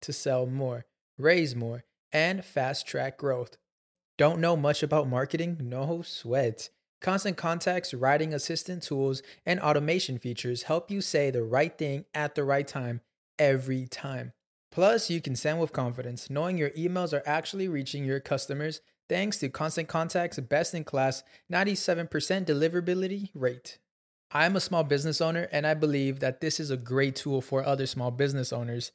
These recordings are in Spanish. to sell more, raise more, and fast-track growth. Don't know much about marketing? No sweat. Constant Contact's writing assistant tools and automation features help you say the right thing at the right time, every time. Plus, you can send with confidence, knowing your emails are actually reaching your customers thanks to Constant Contact's best-in-class 97% deliverability rate. I'm a small business owner, and I believe that this is a great tool for other small business owners.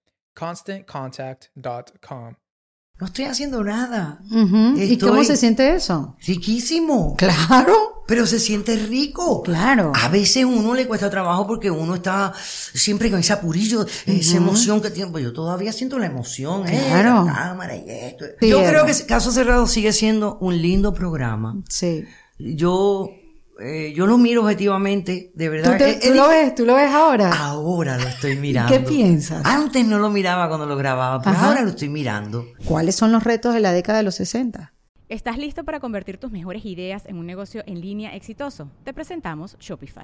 ConstantContact.com. No estoy haciendo nada. Uh-huh. ¿Y cómo se siente eso? Riquísimo. Claro. Pero se siente rico. Claro. A veces uno le cuesta trabajo porque uno está siempre con ese apurillo, uh-huh, esa emoción que tiene. Pues yo todavía siento la emoción, claro, la cámara y esto. Pierre. Yo creo que Caso Cerrado sigue siendo un lindo programa. Sí. Yo lo miro objetivamente, de verdad. ¿Tú lo ves ahora? Ahora lo estoy mirando. ¿Qué piensas? Antes no lo miraba cuando lo grababa, pero ahora lo estoy mirando. ¿Cuáles son los retos de la década de los 60? ¿Estás listo para convertir tus mejores ideas en un negocio en línea exitoso? Te presentamos Shopify.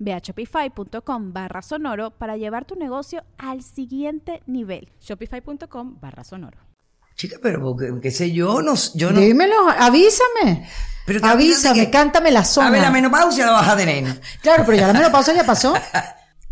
Ve a shopify.com/sonoro para llevar tu negocio al siguiente nivel. Shopify.com/sonoro. Chica, pero qué sé yo, yo no... Dímelo, avísame. Pero avísame, cántame la zona. A ver, la menopausia la vas a tener. Claro, pero ya la menopausia ya pasó.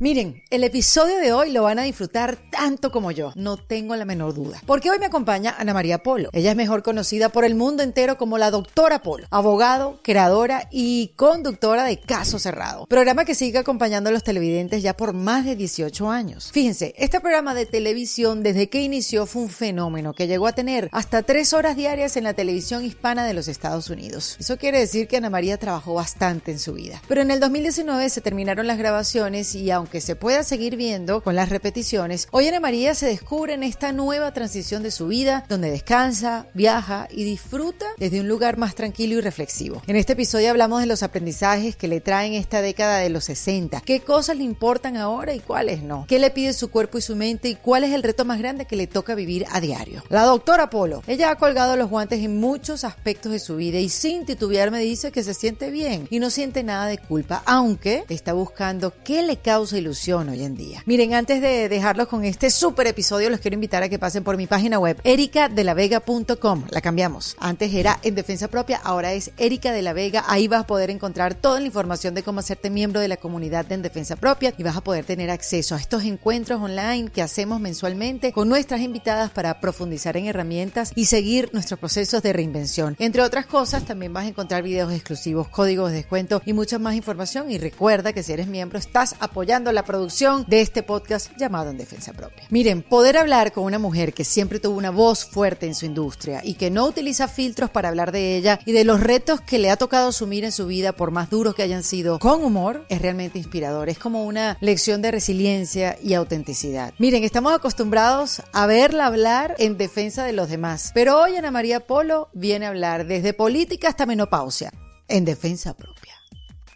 Miren, el episodio de hoy lo van a disfrutar tanto como yo, no tengo la menor duda. Porque hoy me acompaña Ana María Polo. Ella es mejor conocida por el mundo entero como la doctora Polo, abogado, creadora y conductora de Caso Cerrado, programa que sigue acompañando a los televidentes ya por más de 18 años. Fíjense, este programa de televisión desde que inició fue un fenómeno que llegó a tener hasta 3 horas diarias en la televisión hispana de los Estados Unidos. Eso quiere decir que Ana María trabajó bastante en su vida. Pero en el 2019 se terminaron las grabaciones y aunque se pueda seguir viendo con las repeticiones, hoy Ana María se descubre en esta nueva transición de su vida, donde descansa, viaja y disfruta desde un lugar más tranquilo y reflexivo. En este episodio hablamos de los aprendizajes que le traen esta década de los 60, qué cosas le importan ahora y cuáles no, qué le pide su cuerpo y su mente y cuál es el reto más grande que le toca vivir a diario. La doctora Polo, ella ha colgado los guantes en muchos aspectos de su vida y sin titubear me dice que se siente bien y no siente nada de culpa, aunque está buscando qué le causa ilusión hoy en día. Miren, antes de dejarlos con este súper episodio, los quiero invitar a que pasen por mi página web, ericadelavega.com. La cambiamos. Antes era En Defensa Propia, ahora es Erika de la Vega. Ahí vas a poder encontrar toda la información de cómo hacerte miembro de la comunidad de En Defensa Propia y vas a poder tener acceso a estos encuentros online que hacemos mensualmente con nuestras invitadas para profundizar en herramientas y seguir nuestros procesos de reinvención. Entre otras cosas, también vas a encontrar videos exclusivos, códigos de descuento y mucha más información. Y recuerda que si eres miembro, estás apoyando la producción de este podcast llamado En Defensa Propia. Miren, poder hablar con una mujer que siempre tuvo una voz fuerte en su industria y que no utiliza filtros para hablar de ella y de los retos que le ha tocado asumir en su vida, por más duros que hayan sido, con humor, es realmente inspirador. Es como una lección de resiliencia y autenticidad. Miren, estamos acostumbrados a verla hablar en defensa de los demás, pero hoy Ana María Polo viene a hablar desde política hasta menopausia, en defensa propia.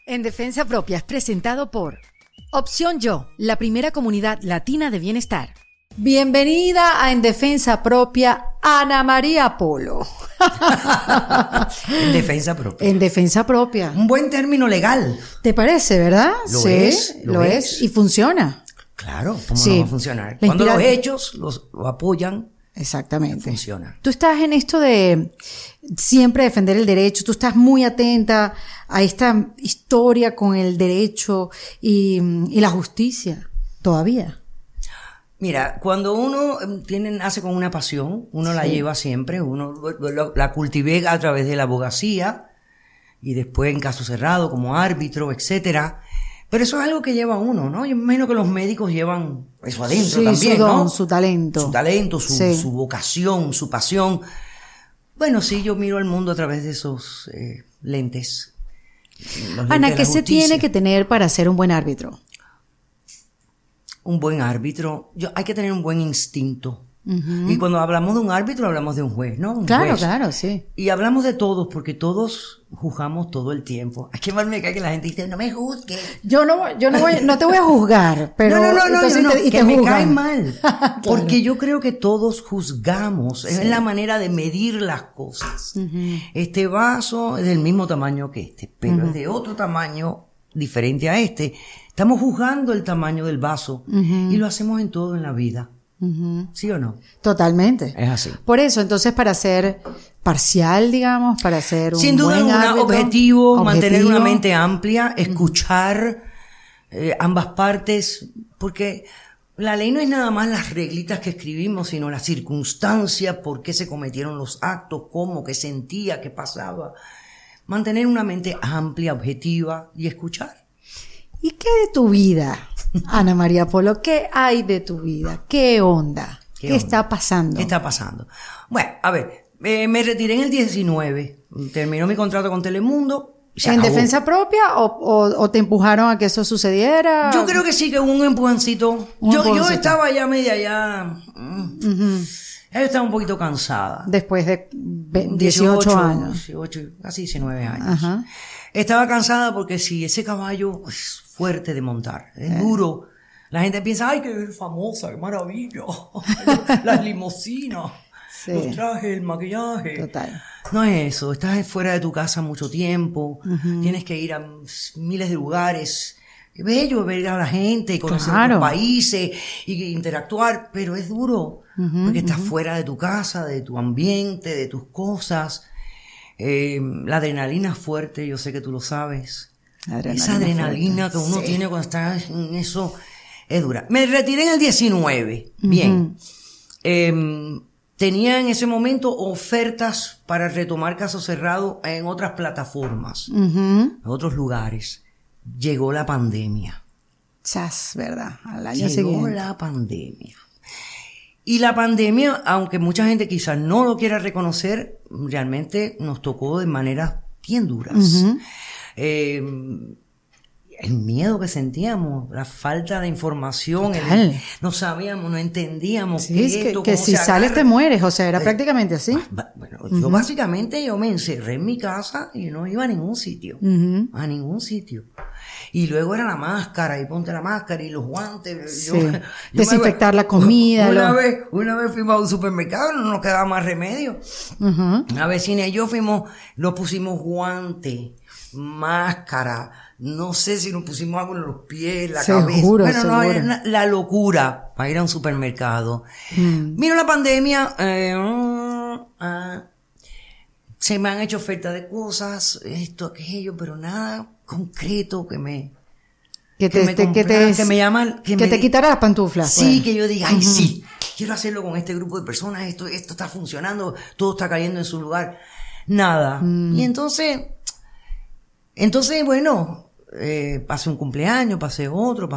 En Defensa Propia es presentado por Opción Yo, la primera comunidad latina de bienestar. Bienvenida a En Defensa Propia, Ana María Polo. En defensa propia. En defensa propia. Un buen término legal. ¿Te parece, verdad? Lo es. Y funciona. Claro, ¿cómo no va a funcionar? Cuando los hechos los apoyan. Exactamente. Funciona. Tú estás en esto de siempre defender el derecho, tú estás muy atenta a esta historia con el derecho y la justicia, todavía. Mira, cuando uno nace con una pasión, uno la lleva siempre, uno la cultiva a través de la abogacía y después en Caso Cerrado como árbitro, etcétera. Pero eso es algo que lleva uno, ¿no? Yo imagino que los médicos llevan eso adentro también, su don, ¿no? Su talento, su vocación, su pasión. Bueno, sí, yo miro el mundo a través de esos lentes. Ana, ¿qué se tiene que tener para ser un buen árbitro? Un buen árbitro. Hay que tener un buen instinto. Uh-huh. Y cuando hablamos de un árbitro, hablamos de un juez, ¿no? Claro, sí. Y hablamos de todos, porque todos juzgamos todo el tiempo. Es que mal me cae que la gente dice, no me juzgues. No te voy a juzgar, pero... te juzgan. Me cae mal. Claro. Porque yo creo que todos juzgamos. Sí. Es la manera de medir las cosas. Uh-huh. Este vaso es del mismo tamaño que este, pero uh-huh. es de otro tamaño diferente a este. Estamos juzgando el tamaño del vaso uh-huh. y lo hacemos en todo en la vida. Uh-huh. ¿Sí o no? Totalmente. Es así. Por eso, entonces, para ser parcial, digamos, para ser un sin duda buen árbitro, objetivo, mantener una mente amplia, escuchar ambas partes, porque la ley no es nada más las reglitas que escribimos, sino las circunstancias, por qué se cometieron los actos, cómo, qué sentía, qué pasaba. Mantener una mente amplia, objetiva y escuchar. ¿Y qué de tu vida, Ana María Polo? ¿Qué hay de tu vida? ¿Qué onda? ¿Qué onda? Está pasando? ¿Qué está pasando? Bueno, a ver, me retiré en el 19. Terminó mi contrato con Telemundo. ¿En defensa propia o te empujaron a que eso sucediera? Yo creo que sí, que hubo un empujoncito. Yo estaba ya media ya... Uh-huh. Yo estaba un poquito cansada. Después de 18 años. 18, casi 19 años. Ajá. Estaba cansada porque sí, ese caballo es fuerte de montar, es duro. La gente piensa, ay, qué famosa, qué maravilla. Las limusinas, los trajes, el maquillaje. Total. No es eso, estás fuera de tu casa mucho tiempo, uh-huh. tienes que ir a miles de lugares. Es bello ver a la gente, conocer otros países y interactuar, pero es duro. Uh-huh, porque estás uh-huh. fuera de tu casa, de tu ambiente, de tus cosas. La adrenalina es fuerte, yo sé que tú lo sabes. Esa adrenalina fuerte que uno tiene cuando está en eso es dura. Me retiré en el 19. Uh-huh. Bien. Tenía en ese momento ofertas para retomar Caso Cerrado en otras plataformas, uh-huh. en otros lugares. Llegó la pandemia. Chas, ¿verdad? Al año siguiente. Llegó la pandemia. Y la pandemia, aunque mucha gente quizás no lo quiera reconocer, realmente nos tocó de maneras bien duras. Uh-huh. El miedo que sentíamos, la falta de información, no sabíamos, no entendíamos. Sí, que si sales te mueres, o sea, era prácticamente así. Bueno, uh-huh. yo básicamente me encerré en mi casa y no iba a ningún sitio. Uh-huh. A ningún sitio. Y luego era la máscara, y ponte la máscara, y los guantes. Sí. Desinfectar la comida. Una vez fuimos a un supermercado, no nos quedaba más remedio. Uh-huh. Una vecina y yo fuimos, nos pusimos guantes, máscara, no sé si nos pusimos algo en los pies, la cabeza. Seguro, bueno, no, era la locura para ir a un supermercado. Mm. Mira la pandemia, se me han hecho ofertas de cosas, esto, aquello, pero nada concreto que me quitara las pantuflas. Sí, bueno. Que yo diga, ay, uh-huh. Sí, quiero hacerlo con este grupo de personas, esto está funcionando, todo está cayendo en su lugar. Nada. Mm. Y entonces bueno, pasé un cumpleaños, pasé otro,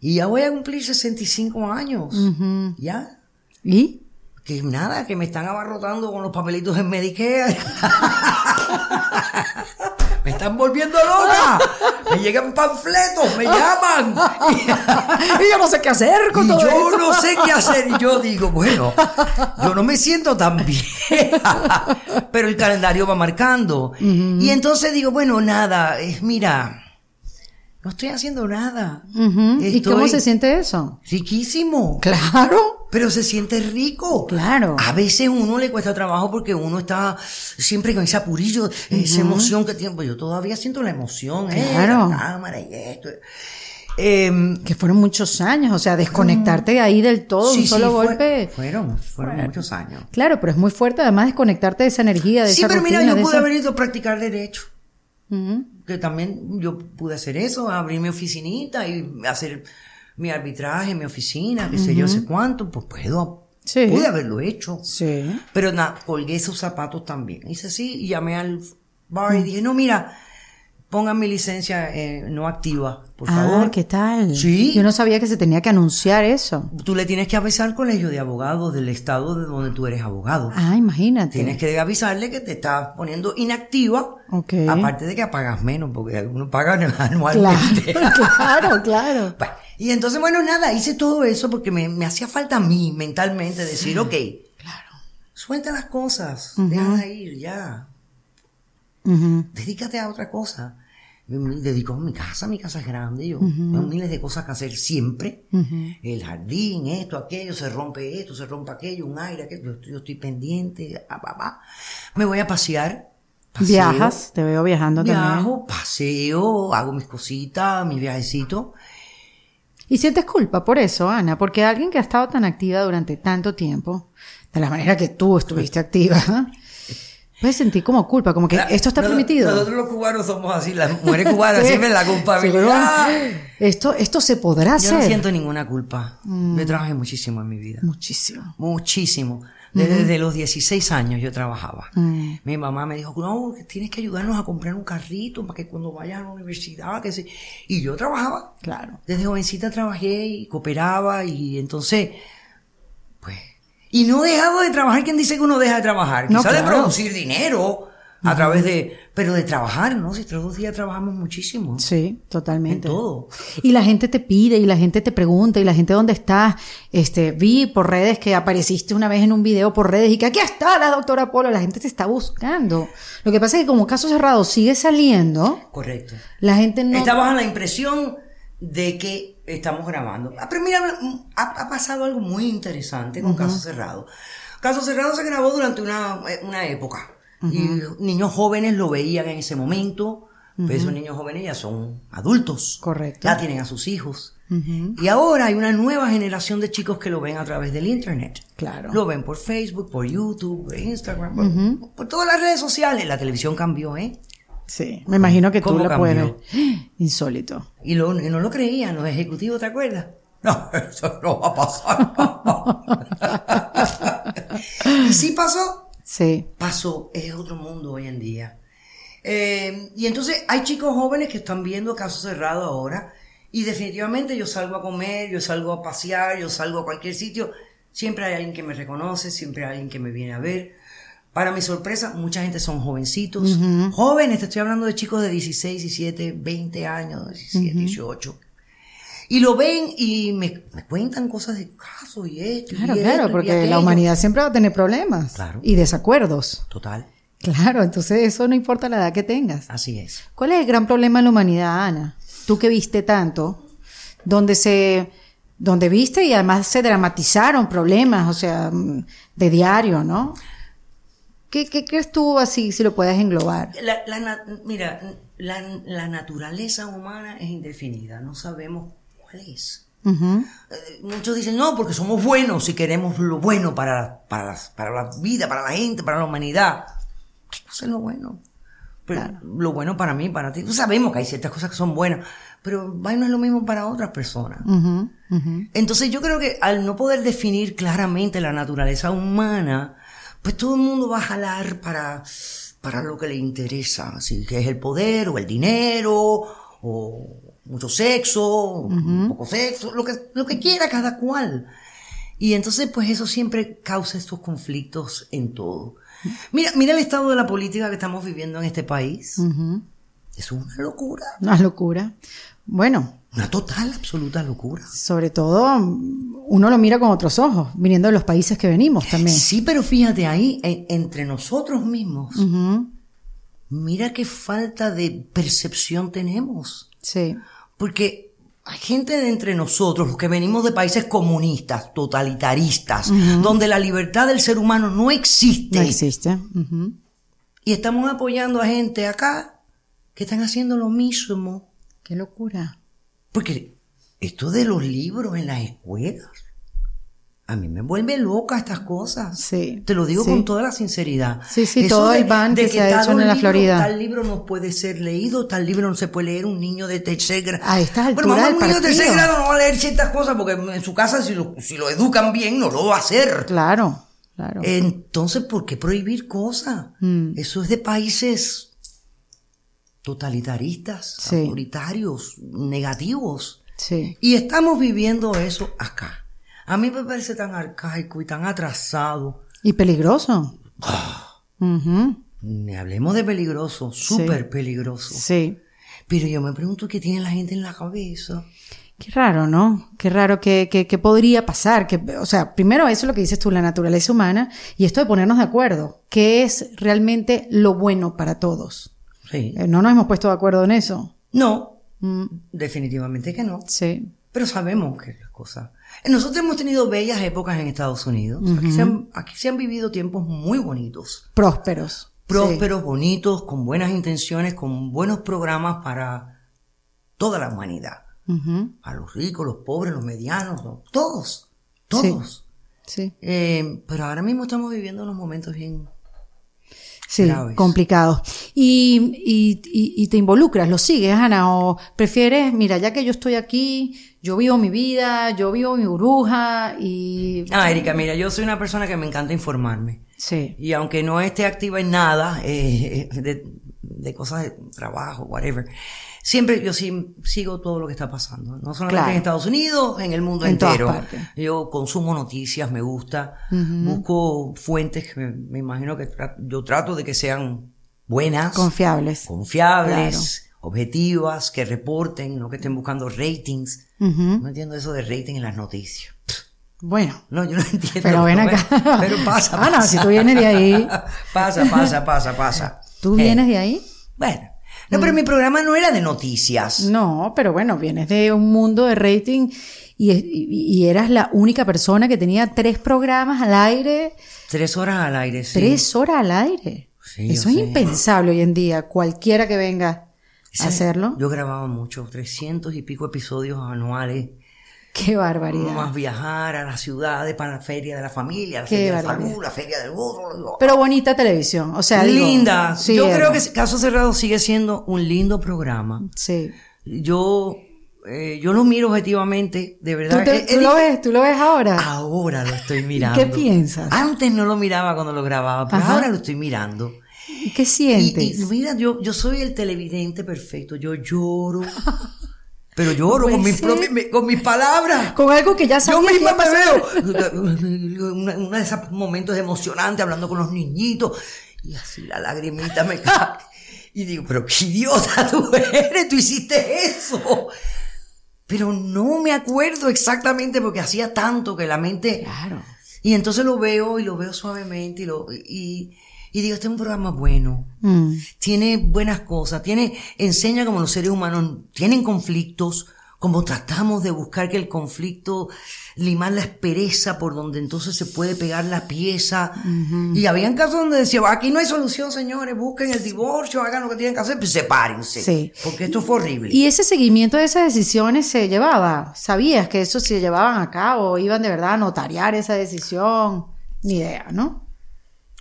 y ya voy a cumplir 65 años. Uh-huh. ¿Ya? ¿Y? Que nada, que me están abarrotando con los papelitos en Medicare. Me están volviendo loca. Me llegan panfletos, me llaman. Y yo no sé qué hacer con todo esto. Yo no sé qué hacer. Y yo digo, bueno, yo no me siento tan vieja. Pero el calendario va marcando. Uh-huh. Y entonces digo, bueno, nada, mira, no estoy haciendo nada. Uh-huh. ¿Y cómo se siente eso? Riquísimo. Claro. Pero se siente rico. Claro. A veces uno le cuesta trabajo porque uno está siempre con ese apurillo, uh-huh. Esa emoción que tiene. Yo todavía siento la emoción, claro. La cámara y esto. Que fueron muchos años, o sea, desconectarte de ahí del todo, sí, un solo golpe. Fueron muchos años. Claro, pero es muy fuerte además desconectarte de esa energía, de esa rutina. Sí, pero mira, yo pude haber ido a practicar derecho. Uh-huh. Que también yo pude hacer eso, abrir mi oficinita y hacer mi arbitraje, mi oficina, qué uh-huh. sé yo, sé cuánto, pues pude haberlo hecho. Sí. Pero colgué esos zapatos también. Hice así, y llamé al bar y dije, no, mira, pongan mi licencia no activa, por favor. Ah, ¿qué tal? Sí. Yo no sabía que se tenía que anunciar eso. Tú le tienes que avisar al colegio de abogados del estado de donde tú eres abogado. Ah, imagínate. Tienes que avisarle que te estás poniendo inactiva. Okay. Aparte de que pagas menos, porque algunos pagan anualmente. Claro. Bueno, y entonces, bueno, nada, hice todo eso porque me hacía falta a mí mentalmente decir, ok, claro, suelta las cosas, uh-huh. déjala ir, ya. Uh-huh. Dedícate a otra cosa. Me dedico a mi casa es grande, yo uh-huh. tengo miles de cosas que hacer siempre. Uh-huh. El jardín, esto, aquello, se rompe esto, se rompe aquello, un aire, aquello. Yo estoy pendiente, me voy a pasear. Paseo, ¿viajas? Te veo viajando también. Viajo, paseo, hago mis cositas, mis viajecitos. ¿Y sientes culpa por eso, Ana? Porque alguien que ha estado tan activa durante tanto tiempo, de la manera que tú estuviste activa, puedes sentir como culpa, como que esto está permitido. Nosotros los cubanos somos así, las mujeres cubanas siempre la culpabilidad. Esto se podrá hacer. Yo no siento ninguna culpa. Yo trabajé muchísimo en mi vida. Muchísimo. Desde uh-huh. los 16 años yo trabajaba. Uh-huh. Mi mamá me dijo, no, tienes que ayudarnos a comprar un carrito para que cuando vayas a la universidad, que se... Y yo trabajaba. Claro. Desde jovencita trabajé y cooperaba y entonces, pues... Y no he dejado de trabajar. ¿Quién dice que uno deja de trabajar? No, quizá claro. de producir dinero a uh-huh. través de... Pero de trabajar, ¿no? Si todos los días trabajamos muchísimo. Sí, totalmente. En todo. Y la gente te pide, y la gente te pregunta, y la gente, ¿dónde estás? Vi por redes que apareciste una vez en un video por redes y que aquí está la doctora Polo. La gente te está buscando. Lo que pasa es que como Caso Cerrado sigue saliendo... Correcto. La gente no... Está bajo la impresión de que estamos grabando. Pero mira, ha pasado algo muy interesante con uh-huh. Caso Cerrado. Caso Cerrado se grabó durante una época. Uh-huh. Y niños jóvenes lo veían en ese momento, uh-huh. pero esos niños jóvenes ya son adultos. Correcto. Ya tienen a sus hijos. Uh-huh. Y ahora hay una nueva generación de chicos que lo ven a través del internet. Claro. Lo ven por Facebook, por YouTube, por Instagram, uh-huh. por todas las redes sociales. La televisión cambió, ¿eh? Sí, me imagino que tú la puedes ver. Insólito. Y no lo creían los ejecutivos, ¿te acuerdas? No, eso no va a pasar. Y sí pasó. Sí. Pasó, es otro mundo hoy en día. Y entonces hay chicos jóvenes que están viendo Caso Cerrado ahora y definitivamente yo salgo a comer, yo salgo a pasear, yo salgo a cualquier sitio. Siempre hay alguien que me reconoce, siempre hay alguien que me viene a ver. Para mi sorpresa, mucha gente son jovencitos. Uh-huh. Jóvenes, te estoy hablando de chicos de 16, 17, 20 años, 17, uh-huh. 18. Y lo ven y me cuentan cosas de caso y esto. Claro, y esto, porque la humanidad siempre va a tener problemas. Claro. Y desacuerdos. Total. Claro, entonces eso no importa la edad que tengas. Así es. ¿Cuál es el gran problema de la humanidad, Ana? Tú que viste tanto, donde viste y además se dramatizaron problemas, o sea, de diario, ¿no? ¿Qué crees tú así, si lo puedes englobar? La naturaleza humana es indefinida, no sabemos cuál es. Uh-huh. Muchos dicen, no, porque somos buenos y queremos lo bueno para la vida, para la gente, para la humanidad. No sé lo bueno. Pero claro. Lo bueno para mí, para ti. Sabemos que hay ciertas cosas que son buenas, pero no es lo mismo para otras personas. Uh-huh, uh-huh. Entonces yo creo que al no poder definir claramente la naturaleza humana, pues todo el mundo va a jalar para lo que le interesa. Así que es el poder o el dinero o mucho sexo, uh-huh. Poco sexo, lo que quiera cada cual. Y entonces pues eso siempre causa estos conflictos en todo. Mira el estado de la política que estamos viviendo en este país. Uh-huh. Es una locura. Una locura. Bueno. Una total, absoluta locura. Sobre todo, uno lo mira con otros ojos, viniendo de los países que venimos también. Sí, pero fíjate ahí, entre nosotros mismos, uh-huh. Mira qué falta de percepción tenemos. Sí. Porque hay gente de entre nosotros, los que venimos de países comunistas, totalitaristas, uh-huh. Donde la libertad del ser humano no existe. No existe. Uh-huh. Y estamos apoyando a gente acá que están haciendo lo mismo. Qué locura. Porque esto de los libros en las escuelas, a mí me vuelve loca estas cosas. Sí, te lo digo sí. Con toda la sinceridad. Sí, sí, eso todo el ban que se ha hecho en la Florida. Tal libro no puede ser leído, tal libro no se puede leer un niño de tercer grado. A estas alturas del partido. Pero un niño de tercer grado no va a leer ciertas cosas porque en su casa si lo educan bien no lo va a hacer. Claro, claro. Entonces, ¿por qué prohibir cosas? Mm. Eso es de países totalitaristas, sí. Autoritarios, negativos. Sí. Y estamos viviendo eso acá. A mí me parece tan arcaico y tan atrasado. Y peligroso. Oh. Uh-huh. Ni hablemos de peligroso, súper sí. Peligroso. Sí. Pero yo me pregunto qué tiene la gente en la cabeza. Qué raro, ¿no? Qué raro que podría pasar. O sea, primero eso es lo que dices tú, la naturaleza humana. Y esto de ponernos de acuerdo. ¿Qué es realmente lo bueno para todos? Sí. No nos hemos puesto de acuerdo en eso. No, definitivamente que no. Sí. Pero sabemos que las cosas... Nosotros hemos tenido bellas épocas en Estados Unidos. Uh-huh. Aquí se han vivido tiempos muy bonitos. Prósperos. Prósperos, sí. Bonitos, con buenas intenciones, con buenos programas para toda la humanidad. Uh-huh. A los ricos, los pobres, los medianos, todos. Sí. Pero ahora mismo estamos viviendo unos momentos bien... Sí, graves. Complicado. Y te involucras, lo sigues, Ana, o prefieres, mira, ya que yo estoy aquí, yo vivo mi vida, yo vivo mi burbuja y... Erika, mira, yo soy una persona que me encanta informarme. Sí. Y aunque no esté activa en nada, de cosas de trabajo, whatever, siempre yo sigo todo lo que está pasando. No solamente claro. En Estados Unidos, en el mundo entero. Todas partes. Yo consumo noticias, me gusta, uh-huh. Busco fuentes que me imagino que yo trato de que sean buenas. Confiables, claro. Objetivas, que reporten, no que estén buscando ratings. Uh-huh. No entiendo eso de rating en las noticias. Bueno. No, yo no entiendo. Pero ven acá. Pero pasa. Ah, no, si tú vienes de ahí. Pasa. ¿Tú vienes de ahí? Bueno. No, pero mi programa no era de noticias. No, pero bueno, vienes de un mundo de rating y eras la única persona que tenía 3 programas al aire. 3 horas al aire, sí. 3 horas al aire. Sí, eso es impensable hoy en día, cualquiera que venga a hacerlo. Yo grababa mucho, 300 y pico episodios anuales. ¡Qué barbaridad! Más viajar a las ciudades para la feria de la familia, la feria de la salud, la feria del burro. Pero bonita televisión, o sea... Linda. Digo, sí, yo creo que Caso Cerrado sigue siendo un lindo programa. Sí. Yo lo miro objetivamente, de verdad. ¿Tú lo ves ahora? Ahora lo estoy mirando. ¿Qué piensas? Antes no lo miraba cuando lo grababa, pero ahora lo estoy mirando. ¿Qué sientes? Y mira, yo soy el televidente perfecto, yo lloro... Pero lloro pues con mis palabras. Con algo que ya sabía. Yo misma me veo. Uno de esos momentos emocionantes hablando con los niñitos. Y así la lagrimita me cae. Y digo, pero qué idiota tú eres, tú hiciste eso. Pero no me acuerdo exactamente porque hacía tanto que la mente... Claro. Y entonces lo veo suavemente. Y Y digo, este es un programa bueno, tiene buenas cosas, enseña como los seres humanos tienen conflictos, como tratamos de buscar que el conflicto, limar la aspereza por donde entonces se puede pegar la pieza. Uh-huh. Y habían casos donde decían, aquí no hay solución, señores, busquen el divorcio, hagan lo que tienen que hacer, pues sepárense. Sí. Porque esto fue horrible. Y ese seguimiento de esas decisiones se llevaba. ¿Sabías que eso se llevaban a cabo? ¿Iban de verdad a notariar esa decisión? Ni idea, ¿no?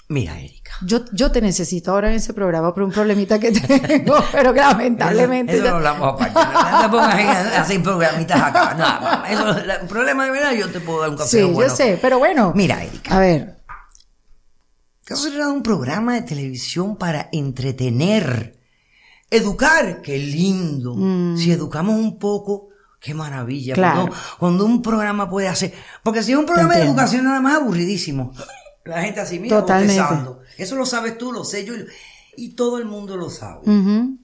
Mira, Erika. Yo te necesito ahora en ese programa por un problemita que tengo, pero que lamentablemente... Eso no hablamos aparte. No te pongas a hacer programitas acá. No, eso es un problema de verdad. Yo te puedo dar un café bueno. Sí, yo sé, pero bueno. Mira, Erika. A ver. Caso Cerrado es un programa de televisión para entretener, educar. ¡Qué lindo! Si educamos un poco... ¡Qué maravilla! Claro. Cuando un programa puede hacer... Porque si es un programa de educación nada más, aburridísimo. La gente así, mira, bostezando. Eso lo sabes tú, lo sé yo. Y todo el mundo lo sabe. Uh-huh.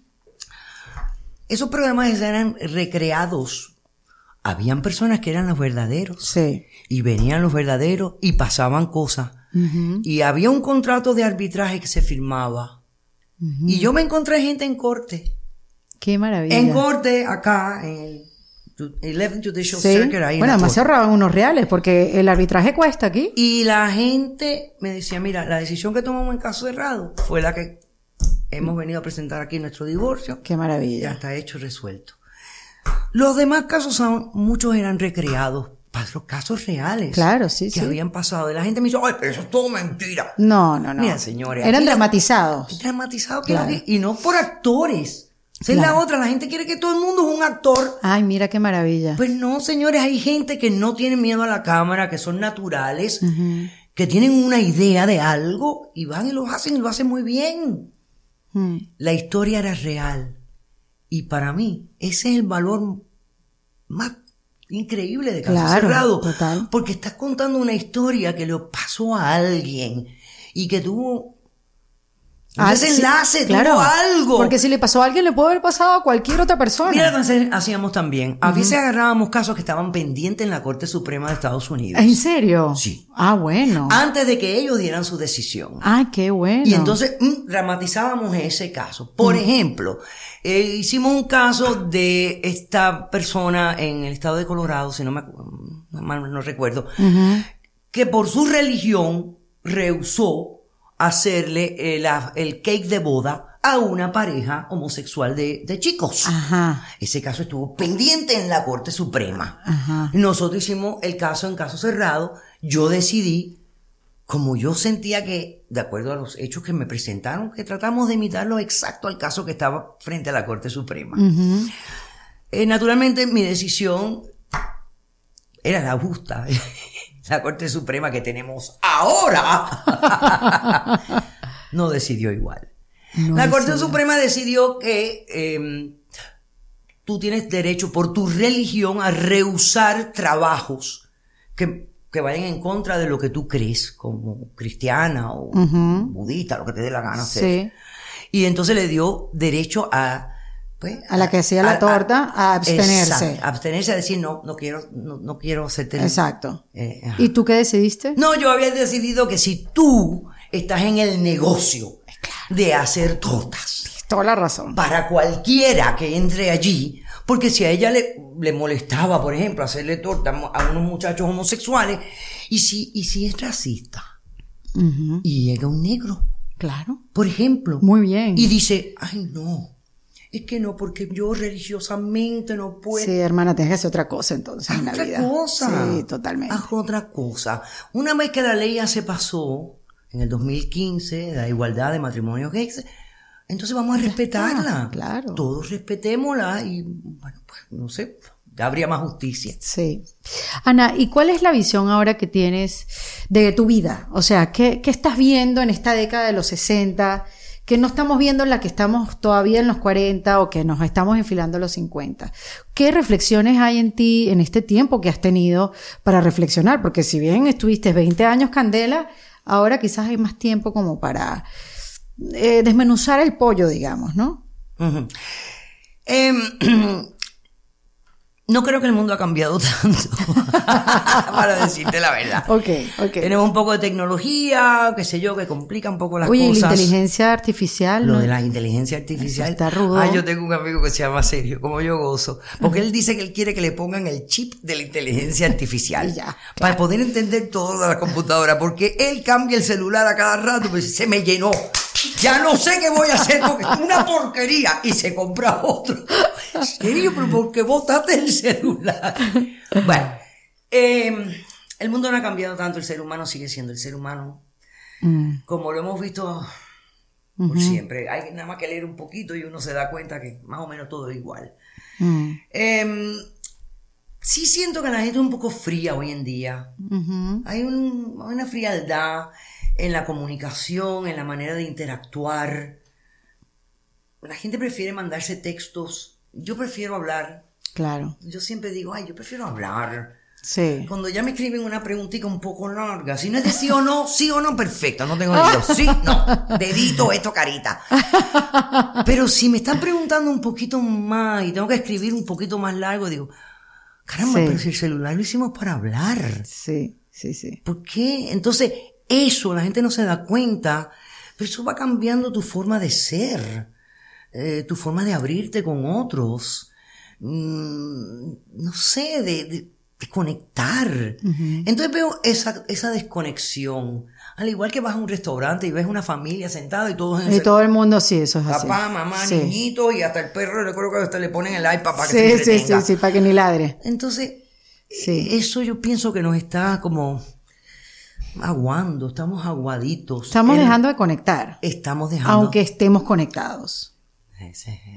Esos programas eran recreados. Habían personas que eran los verdaderos. Sí. Y venían los verdaderos y pasaban cosas. Uh-huh. Y había un contrato de arbitraje que se firmaba. Uh-huh. Y yo me encontré gente en corte. ¡Qué maravilla! En corte, acá, en el 11 Judicial Circuit, ahí. Bueno, además se ahorraban unos reales porque el arbitraje cuesta aquí. Y la gente me decía, mira, la decisión que tomamos en Caso Cerrado fue la que hemos venido a presentar aquí nuestro divorcio. Qué maravilla. Ya está hecho, resuelto. Los demás casos, muchos eran recreados, casos reales. Claro, sí, que habían pasado. Y la gente me dijo, ay, pero eso es todo mentira. No. Mira, señores. Eran dramatizados. Dramatizados, claro. Y no por actores. Esa es la otra, la gente quiere que todo el mundo es un actor. Ay, mira qué maravilla. Pues no, señores, hay gente que no tiene miedo a la cámara, que son naturales, uh-huh, que tienen una idea de algo y van y lo hacen muy bien. Uh-huh. La historia era real. Y para mí, ese es el valor más increíble de Caso Cerrado. Total. Porque estás contando una historia que le pasó a alguien y que tuvo... ese enlace, sí, claro, tuvo algo. Porque si le pasó a alguien, le puede haber pasado a cualquier otra persona. Mira lo que hacíamos también. A veces agarrábamos casos que estaban pendientes en la Corte Suprema de Estados Unidos. ¿En serio? Sí. Ah, bueno. Antes de que ellos dieran su decisión. Ah, qué bueno. Y entonces dramatizábamos ese caso. Por ejemplo, hicimos un caso de esta persona en el estado de Colorado, si no me no recuerdo, que por su religión rehusó hacerle el cake de boda a una pareja homosexual de chicos. Ajá. Ese caso estuvo pendiente en la Corte Suprema. Ajá. Nosotros hicimos el caso en Caso Cerrado. Yo decidí, como yo sentía que, de acuerdo a los hechos que me presentaron, que tratamos de imitarlo exacto al caso que estaba frente a la Corte Suprema. Uh-huh. Naturalmente, mi decisión era la justa. La Corte Suprema que tenemos ahora no decidió igual. La Corte Suprema decidió que tú tienes derecho por tu religión a rehusar trabajos que vayan en contra de lo que tú crees, como cristiana o budista, lo que te dé la gana hacer. Sí. Y entonces le dio derecho a la que hacía la torta, a abstenerse. Exacto, abstenerse a decir, no quiero hacerte. Exacto. ¿Y tú qué decidiste? No, yo había decidido que si tú estás en el negocio de hacer tortas. Toda la razón. Para cualquiera que entre allí, porque si a ella le molestaba, por ejemplo, hacerle torta a unos muchachos homosexuales, y si es racista, y llega un negro. Claro. Por ejemplo. Muy bien. Y dice, ay, no. Es que no, porque yo religiosamente no puedo. Sí, hermana, tienes que hacer otra cosa entonces en la vida. Otra cosa. Sí, totalmente. Haz otra cosa. Una vez que la ley ya se pasó, en el 2015, la igualdad de matrimonios gays, entonces vamos a respetarla. Claro. Todos respetémosla y, bueno, pues, no sé, ya habría más justicia. Sí. Ana, ¿y cuál es la visión ahora que tienes de tu vida? O sea, ¿qué estás viendo en esta década de los 60? Que no estamos viendo la que estamos todavía en los 40 o que nos estamos enfilando a los 50. ¿Qué reflexiones hay en ti en este tiempo que has tenido para reflexionar? Porque si bien estuviste 20 años candela, ahora quizás hay más tiempo como para desmenuzar el pollo, digamos, ¿no? Uh-huh. No creo que el mundo ha cambiado tanto, para decirte la verdad. Ok. Tenemos un poco de tecnología, qué sé yo, que complica un poco las cosas. Oye, la inteligencia artificial. Lo de la inteligencia artificial. Está rudo. Ah, yo tengo un amigo que se llama Sergio, como yo gozo. Porque él dice que él quiere que le pongan el chip de la inteligencia artificial. Ya, claro. Para poder entender todo de la computadora. Porque él cambia el celular a cada rato, pues se me llenó. Ya no sé qué voy a hacer porque es una porquería. Y se compra otro. Serio, pero ¿por qué botaste el celular? Bueno, el mundo no ha cambiado tanto. El ser humano sigue siendo el ser humano. Como lo hemos visto por siempre. Hay nada más que leer un poquito y uno se da cuenta que más o menos todo es igual. Sí siento que la gente es un poco fría hoy en día. Hay una frialdad en la comunicación, en la manera de interactuar. La gente prefiere mandarse textos. Yo prefiero hablar. Claro. Yo siempre digo, yo prefiero hablar. Sí. Cuando ya me escriben una preguntita un poco larga, si no es de sí o no, perfecto, no tengo dedo. Sí, no, dedito, esto, carita. Pero si me están preguntando un poquito más y tengo que escribir un poquito más largo, digo, caramba, sí. Pero si el celular lo hicimos para hablar. Sí. ¿Por qué? Entonces... Eso, la gente no se da cuenta, pero eso va cambiando tu forma de ser, tu forma de abrirte con otros, no sé, de conectar. Entonces veo esa desconexión. Al igual que vas a un restaurante y ves una familia sentada y todos... Y todo el mundo, sí, eso es así. Papá, mamá, sí. Niñito y hasta el perro, yo creo que hasta le ponen el iPad para que se entretenga. Sí, para que ni ladre. Entonces, eso yo pienso que nos está como... aguando, estamos aguaditos. Estamos dejando de conectar. Estamos dejando. Aunque estemos conectados.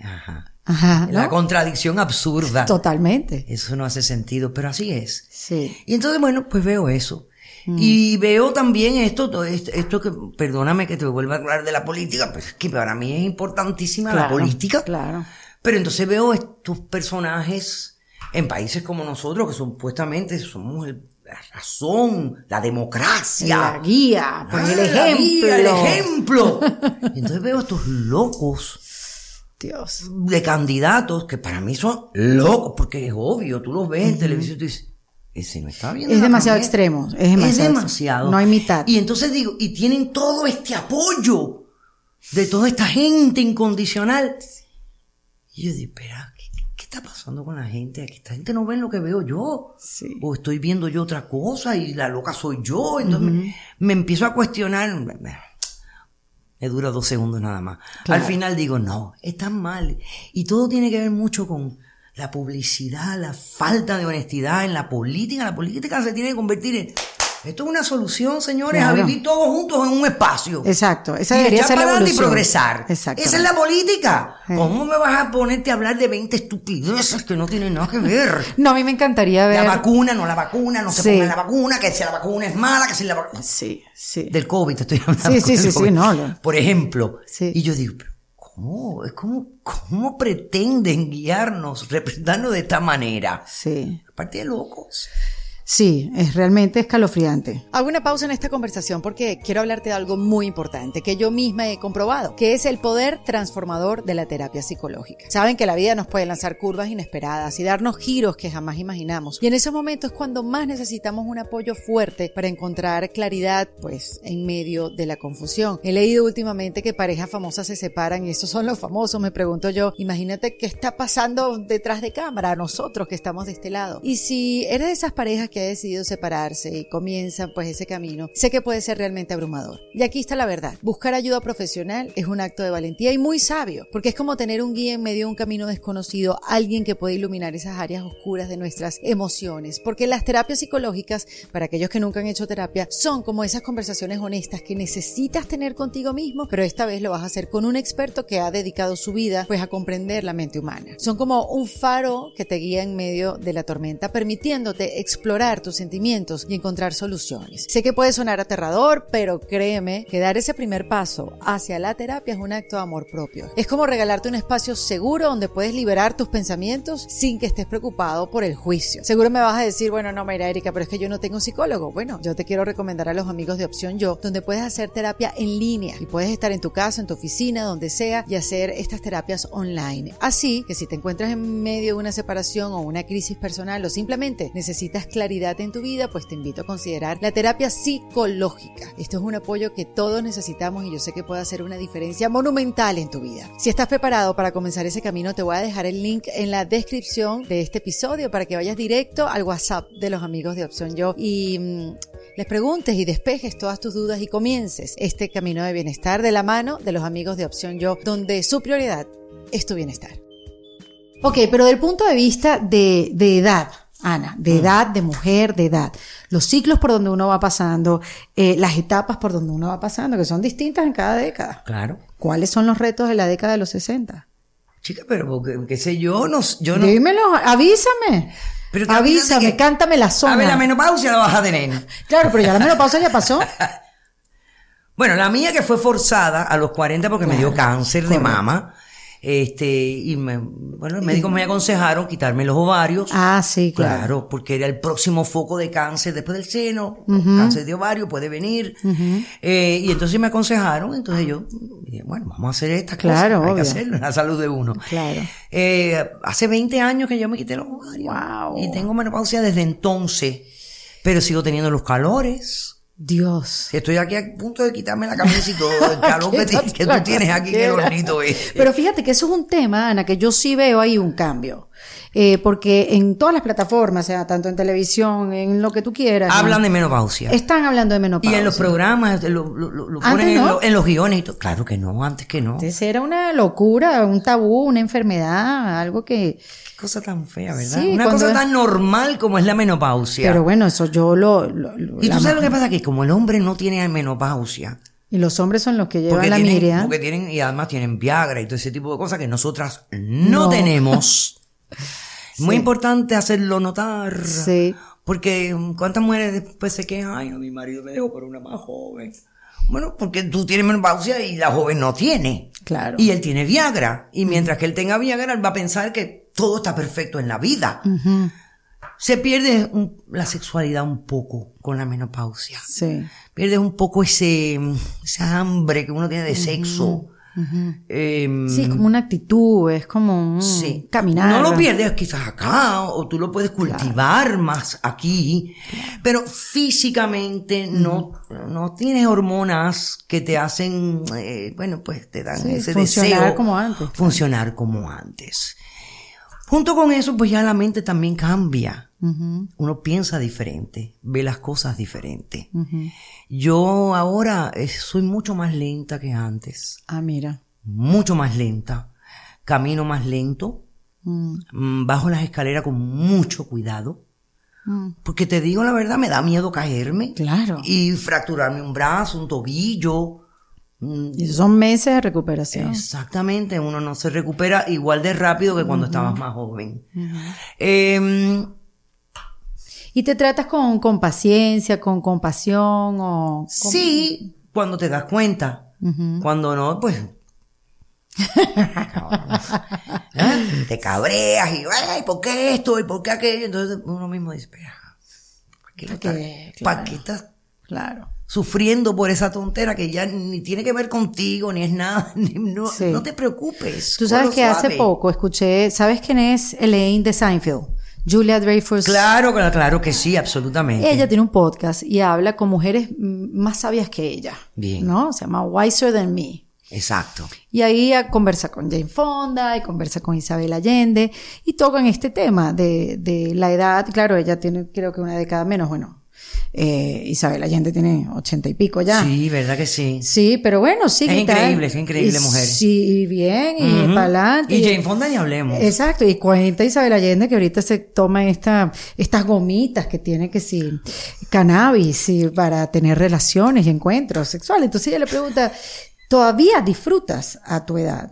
Ajá. ¿No? La contradicción absurda. Totalmente. Eso no hace sentido, pero así es. Sí. Y entonces, bueno, pues veo eso. Y veo también esto que, perdóname que te vuelva a hablar de la política, pero es que para mí es importantísima la política. Claro. Pero entonces veo estos personajes en países como nosotros, que supuestamente somos la razón, la democracia, la guía, pues el ejemplo. Entonces veo a estos locos, Dios, de candidatos que para mí son locos, porque es obvio, tú los ves en televisión y tú dices, ese no está bien. Es demasiado extremo, es demasiado. No hay mitad. Y entonces digo, y tienen todo este apoyo de toda esta gente incondicional. Y yo digo, espera, ¿qué está pasando con la gente? Esta gente no ve lo que veo yo. Sí. O estoy viendo yo otra cosa y la loca soy yo. Entonces me empiezo a cuestionar. Me dura 2 segundos nada más. Claro. Al final digo, no, está mal. Y todo tiene que ver mucho con la publicidad, la falta de honestidad en la política. La política se tiene que convertir en... Esto es una solución, señores, a vivir todos juntos en un espacio. Exacto. Esa debería ser la evolución. Y progresar. Exacto. Esa es la política. Sí. ¿Cómo me vas a ponerte a hablar de 20 estupideces que no tienen nada que ver? No, a mí me encantaría ver... La vacuna, no se ponga la vacuna, que si la vacuna es mala, que si la vacuna... Sí. Del COVID, estoy hablando. Sí, no. Por ejemplo. Sí. Y yo digo, ¿Cómo pretenden guiarnos, representarnos de esta manera? Sí. Aparte de locos... Sí, es realmente escalofriante. Hago una pausa en esta conversación porque quiero hablarte de algo muy importante que yo misma he comprobado, que es el poder transformador de la terapia psicológica. Saben que la vida nos puede lanzar curvas inesperadas y darnos giros que jamás imaginamos. Y en esos momentos es cuando más necesitamos un apoyo fuerte para encontrar claridad, pues, en medio de la confusión. He leído últimamente que parejas famosas se separan y esos son los famosos, me pregunto yo. Imagínate qué está pasando detrás de cámara, nosotros que estamos de este lado. Y si eres de esas parejas que ha decidido separarse y comienzan pues ese camino, sé que puede ser realmente abrumador. Y aquí está la verdad, buscar ayuda profesional es un acto de valentía y muy sabio, porque es como tener un guía en medio de un camino desconocido, alguien que puede iluminar esas áreas oscuras de nuestras emociones, porque las terapias psicológicas, para aquellos que nunca han hecho terapia, son como esas conversaciones honestas que necesitas tener contigo mismo, pero esta vez lo vas a hacer con un experto que ha dedicado su vida pues a comprender la mente humana. Son como un faro que te guía en medio de la tormenta, permitiéndote explorar explorar tus sentimientos y encontrar soluciones. Sé que puede sonar aterrador, pero créeme que dar ese primer paso hacia la terapia es un acto de amor propio. Es como regalarte un espacio seguro donde puedes liberar tus pensamientos sin que estés preocupado por el juicio. Seguro me vas a decir, bueno, no, mira, Erika, pero es que yo no tengo psicólogo. Bueno, yo te quiero recomendar a los amigos de Opción Yo, donde puedes hacer terapia en línea y puedes estar en tu casa, en tu oficina, donde sea, y hacer estas terapias online. Así que si te encuentras en medio de una separación o una crisis personal o simplemente necesitas claridad en tu vida, pues te invito a considerar la terapia psicológica. Esto es un apoyo que todos necesitamos y yo sé que puede hacer una diferencia monumental en tu vida. Si estás preparado para comenzar ese camino, te voy a dejar el link en la descripción de este episodio para que vayas directo al WhatsApp de los amigos de Opción Yo y les preguntes y despejes todas tus dudas y comiences este camino de bienestar de la mano de los amigos de Opción Yo, donde su prioridad es tu bienestar. Ok, pero del punto de vista de edad, Ana, de edad, de mujer, de edad, los ciclos por donde uno va pasando, las etapas por donde uno va pasando, que son distintas en cada década. Claro. ¿Cuáles son los retos de la década de los 60? Chica, pero porque, qué sé yo, no... Dímelo, avísame. Pero avísame, que, cántame la zona. A ver, la menopausia la vas a tener. Claro, pero ya la menopausia ya pasó. Bueno, la mía que fue forzada a los 40 porque me dio cáncer de mama. Bueno, los médicos me aconsejaron quitarme los ovarios. Ah, sí, claro. Claro, porque era el próximo foco de cáncer después del seno, cáncer de ovario, puede venir. Y entonces me aconsejaron, entonces yo dije, bueno, vamos a hacer estas cosas. Claro, obvio. Hay que hacerlo, es la salud de uno. Claro. Hace 20 años que yo me quité los ovarios. Wow. Y tengo menopausia desde entonces, pero sigo teniendo los calores. Dios. Estoy aquí a punto de quitarme la camisa y todo el calor que tú tienes aquí en el hornito. Pero fíjate que eso es un tema, Ana, que yo sí veo ahí un cambio. Porque en todas las plataformas, tanto en televisión, en lo que tú quieras, hablan de menopausia. Están hablando de menopausia. Y en los programas lo ponen en los guiones y todo. Claro que no, antes que no. Antes era una locura, un tabú, una enfermedad, algo que... Qué cosa tan fea, ¿verdad? Sí, una cosa tan normal como es la menopausia. Pero bueno, eso yo lo ¿Y tú sabes lo que pasa? Que como el hombre no tiene menopausia... Y los hombres son los que llevan la miria. Porque tienen, y además tienen Viagra y todo ese tipo de cosas que nosotras no tenemos... Muy importante hacerlo notar. Sí. Porque cuántas mujeres después se quejan, ay, a mi marido me dejó por una más joven. Bueno, porque tú tienes menopausia y la joven no tiene. Claro. Y él tiene Viagra. Y mientras que él tenga Viagra, él va a pensar que todo está perfecto en la vida. Uh-huh. Se pierde la sexualidad un poco con la menopausia. Sí. Pierdes un poco esa hambre que uno tiene de sexo. Sí, es como una actitud, es como caminar. No lo pierdes quizás acá, o tú lo puedes cultivar más aquí, pero físicamente no tienes hormonas que te hacen, bueno, pues te dan ese deseo. Funcionar como antes. Funcionar como antes. Junto con eso, pues ya la mente también cambia. Uno piensa diferente, ve las cosas diferente. Yo ahora soy mucho más lenta que antes. Ah, mira. Mucho más lenta. Camino más lento. Bajo las escaleras con mucho cuidado. Porque te digo la verdad, me da miedo caerme. Claro. Y fracturarme un brazo, un tobillo. Y son meses de recuperación. Exactamente, uno no se recupera igual de rápido que cuando estabas más joven. ¿Y te tratas con paciencia, con compasión? O sí, cuando te das cuenta. Cuando no, pues... Te cabreas y... Ay, ¿por qué esto? ¿Y por qué aquello? Entonces uno mismo dice, espera, ¿para qué estás sufriendo por esa tontera que ya ni tiene que ver contigo, ni es nada? No te preocupes. Tú sabes que hace poco escuché... ¿Sabes quién es Elaine de Seinfeld? Julia Dreyfus. Claro, claro que sí, absolutamente. Ella tiene un podcast y habla con mujeres más sabias que ella. Bien. ¿No? Se llama Wiser Than Me. Exacto. Y ahí conversa con Jane Fonda y conversa con Isabel Allende y tocan este tema de la edad. Claro, ella tiene creo que una década menos, bueno. Isabel Allende tiene 80 y pico ya. Sí, verdad que sí. Sí, pero bueno, sí. Es increíble mujer. Sí, bien, y para adelante. Y Jane Fonda ni hablemos. Exacto, y cuenta Isabel Allende que ahorita se toma estas gomitas que tiene que sí, cannabis y para tener relaciones y encuentros sexuales. Entonces ella le pregunta, ¿todavía disfrutas a tu edad?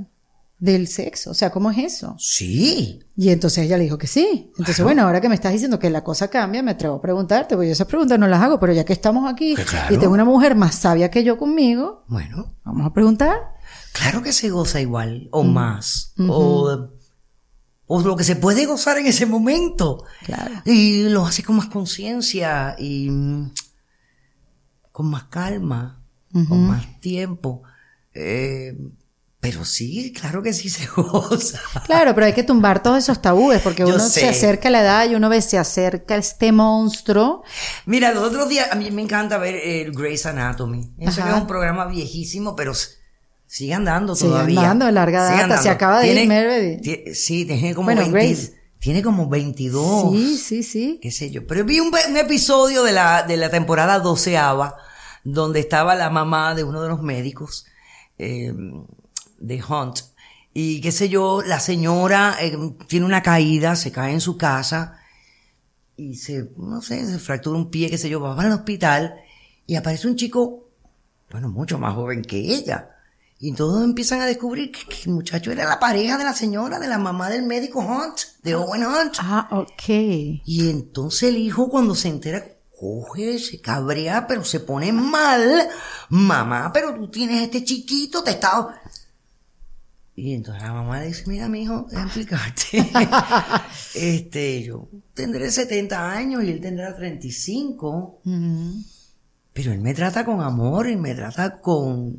del sexo. O sea, ¿cómo es eso? Sí. Y entonces ella le dijo que sí. Entonces, claro, bueno, ahora que me estás diciendo que la cosa cambia, me atrevo a preguntarte, porque yo esas preguntas no las hago, pero ya que estamos aquí, que claro, y tengo una mujer más sabia que yo conmigo, bueno, vamos a preguntar. Claro que se goza igual, o más, o lo que se puede gozar en ese momento. Claro. Y lo hace con más conciencia y con más calma, con más tiempo. Pero sí, claro que sí se goza. Claro, pero hay que tumbar todos esos tabúes, porque uno se acerca a la edad y uno ve, se acerca a este monstruo. Mira, los otros días, a mí me encanta ver el Grey's Anatomy. Eso que es un programa viejísimo, pero siguen dando todavía. Siguen dando de larga data, se acaba de ir Mervedi. Sí, tiene como, bueno, 20, tiene como 22. Sí, sí, sí. Qué sé yo. Pero vi un episodio de la temporada 12ª, donde estaba la mamá de uno de los médicos, de Hunt, y qué sé yo, la señora tiene una caída, se cae en su casa y se fractura un pie, qué sé yo, va al hospital y aparece un chico, bueno, mucho más joven que ella, y todos empiezan a descubrir que el muchacho era la pareja de la señora, de la mamá del médico Hunt, de Owen Hunt. Ah, ok. Y entonces el hijo, cuando se entera, coge, se cabrea, pero se pone mal. Mamá, pero tú tienes este chiquito, te está... Y entonces la mamá le dice, mira, mijo, déjame explicarte. Yo tendré 70 años y él tendrá 35. Pero él me trata con amor y me trata con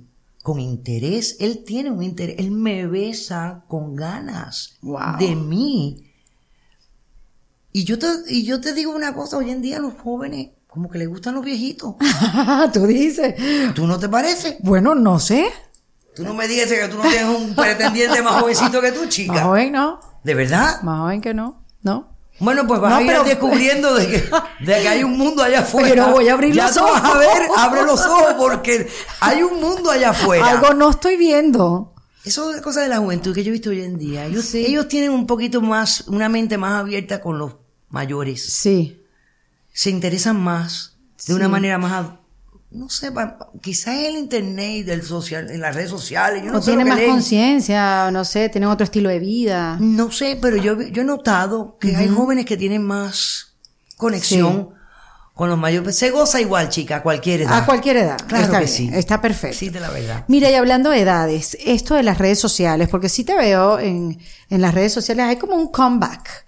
interés. Él tiene un interés. Él me besa con ganas de mí. Y yo te digo una cosa, hoy en día los jóvenes como que les gustan los viejitos. Tú dices. ¿Tú no te parece? Bueno, no sé. Tú no me digas que tú no tienes un pretendiente más jovencito que tú, chica. Más joven no. ¿De verdad? Más joven que no. No. Bueno, pues vas a ir descubriendo de que hay un mundo allá afuera. Pero voy a abrir los ojos. Ya tú vas a ver, abre los ojos, porque hay un mundo allá afuera. Algo no estoy viendo. Eso es cosa de la juventud que yo he visto hoy en día. Ellos tienen un poquito más, una mente más abierta con los mayores. Sí. Se interesan más, de una manera más... No sé, quizás el internet, en las redes sociales. Yo no sé, tienen más conciencia, no sé, tienen otro estilo de vida. No sé, pero yo he notado que hay jóvenes que tienen más conexión con los mayores. Se goza igual, chica, a cualquier edad. A cualquier edad. Claro que sí. Está perfecto. Sí, de la verdad. Mira, y hablando de edades, esto de las redes sociales, porque sí te veo en las redes sociales, hay como un comeback.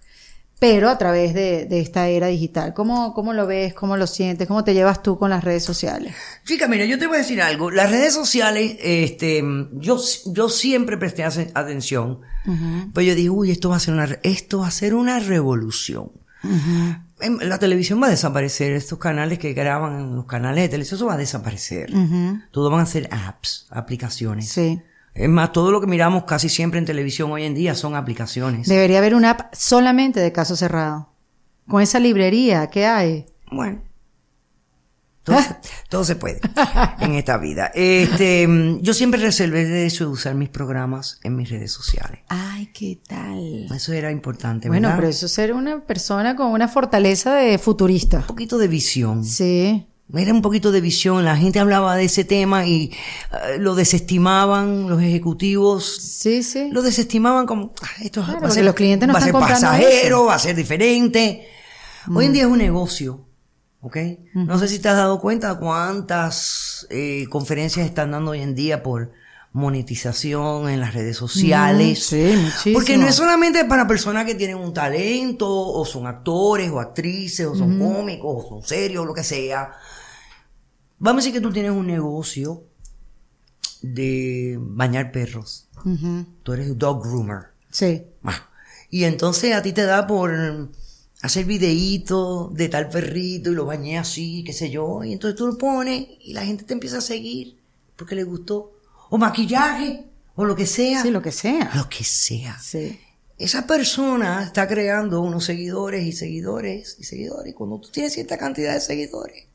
Pero a través de esta era digital. ¿Cómo lo ves? ¿Cómo lo sientes? ¿Cómo te llevas tú con las redes sociales? Chica, mira, yo te voy a decir algo. Las redes sociales, yo siempre presté atención. Pues yo dije, uy, esto va a ser una revolución. La televisión va a desaparecer. Estos canales que graban, los canales de televisión, eso va a desaparecer. Todo van a ser apps, aplicaciones. Sí. Es más, todo lo que miramos casi siempre en televisión hoy en día son aplicaciones. Debería haber una app solamente de Caso Cerrado. Con esa librería que hay. Bueno. Todo se puede en esta vida. Yo siempre reservé de usar mis programas en mis redes sociales. Ay, ¿qué tal? Eso era importante, ¿verdad? Bueno, pero eso es ser una persona con una fortaleza de futurista. Un poquito de visión. Sí. Era un poquito de visión, la gente hablaba de ese tema y lo desestimaban los ejecutivos. Sí, sí. Lo desestimaban como, esto claro, va a ser, los clientes no va están a ser pasajero, eso. Va a ser diferente. Hoy en día es un negocio, ¿ok? No sé si te has dado cuenta cuántas conferencias están dando hoy en día por monetización en las redes sociales. Sí, muchísimo. Porque no es solamente para personas que tienen un talento, o son actores, o actrices, o son cómicos, o son serios, lo que sea. Vamos a decir que tú tienes un negocio de bañar perros. Tú eres dog groomer. Sí. Y entonces a ti te da por hacer videitos de tal perrito y lo bañé así, qué sé yo. Y entonces tú lo pones y la gente te empieza a seguir porque le gustó. O maquillaje, o lo que sea. Sí, lo que sea. Lo que sea. Sí. Esa persona está creando unos seguidores y seguidores y seguidores. Y cuando tú tienes cierta cantidad de seguidores,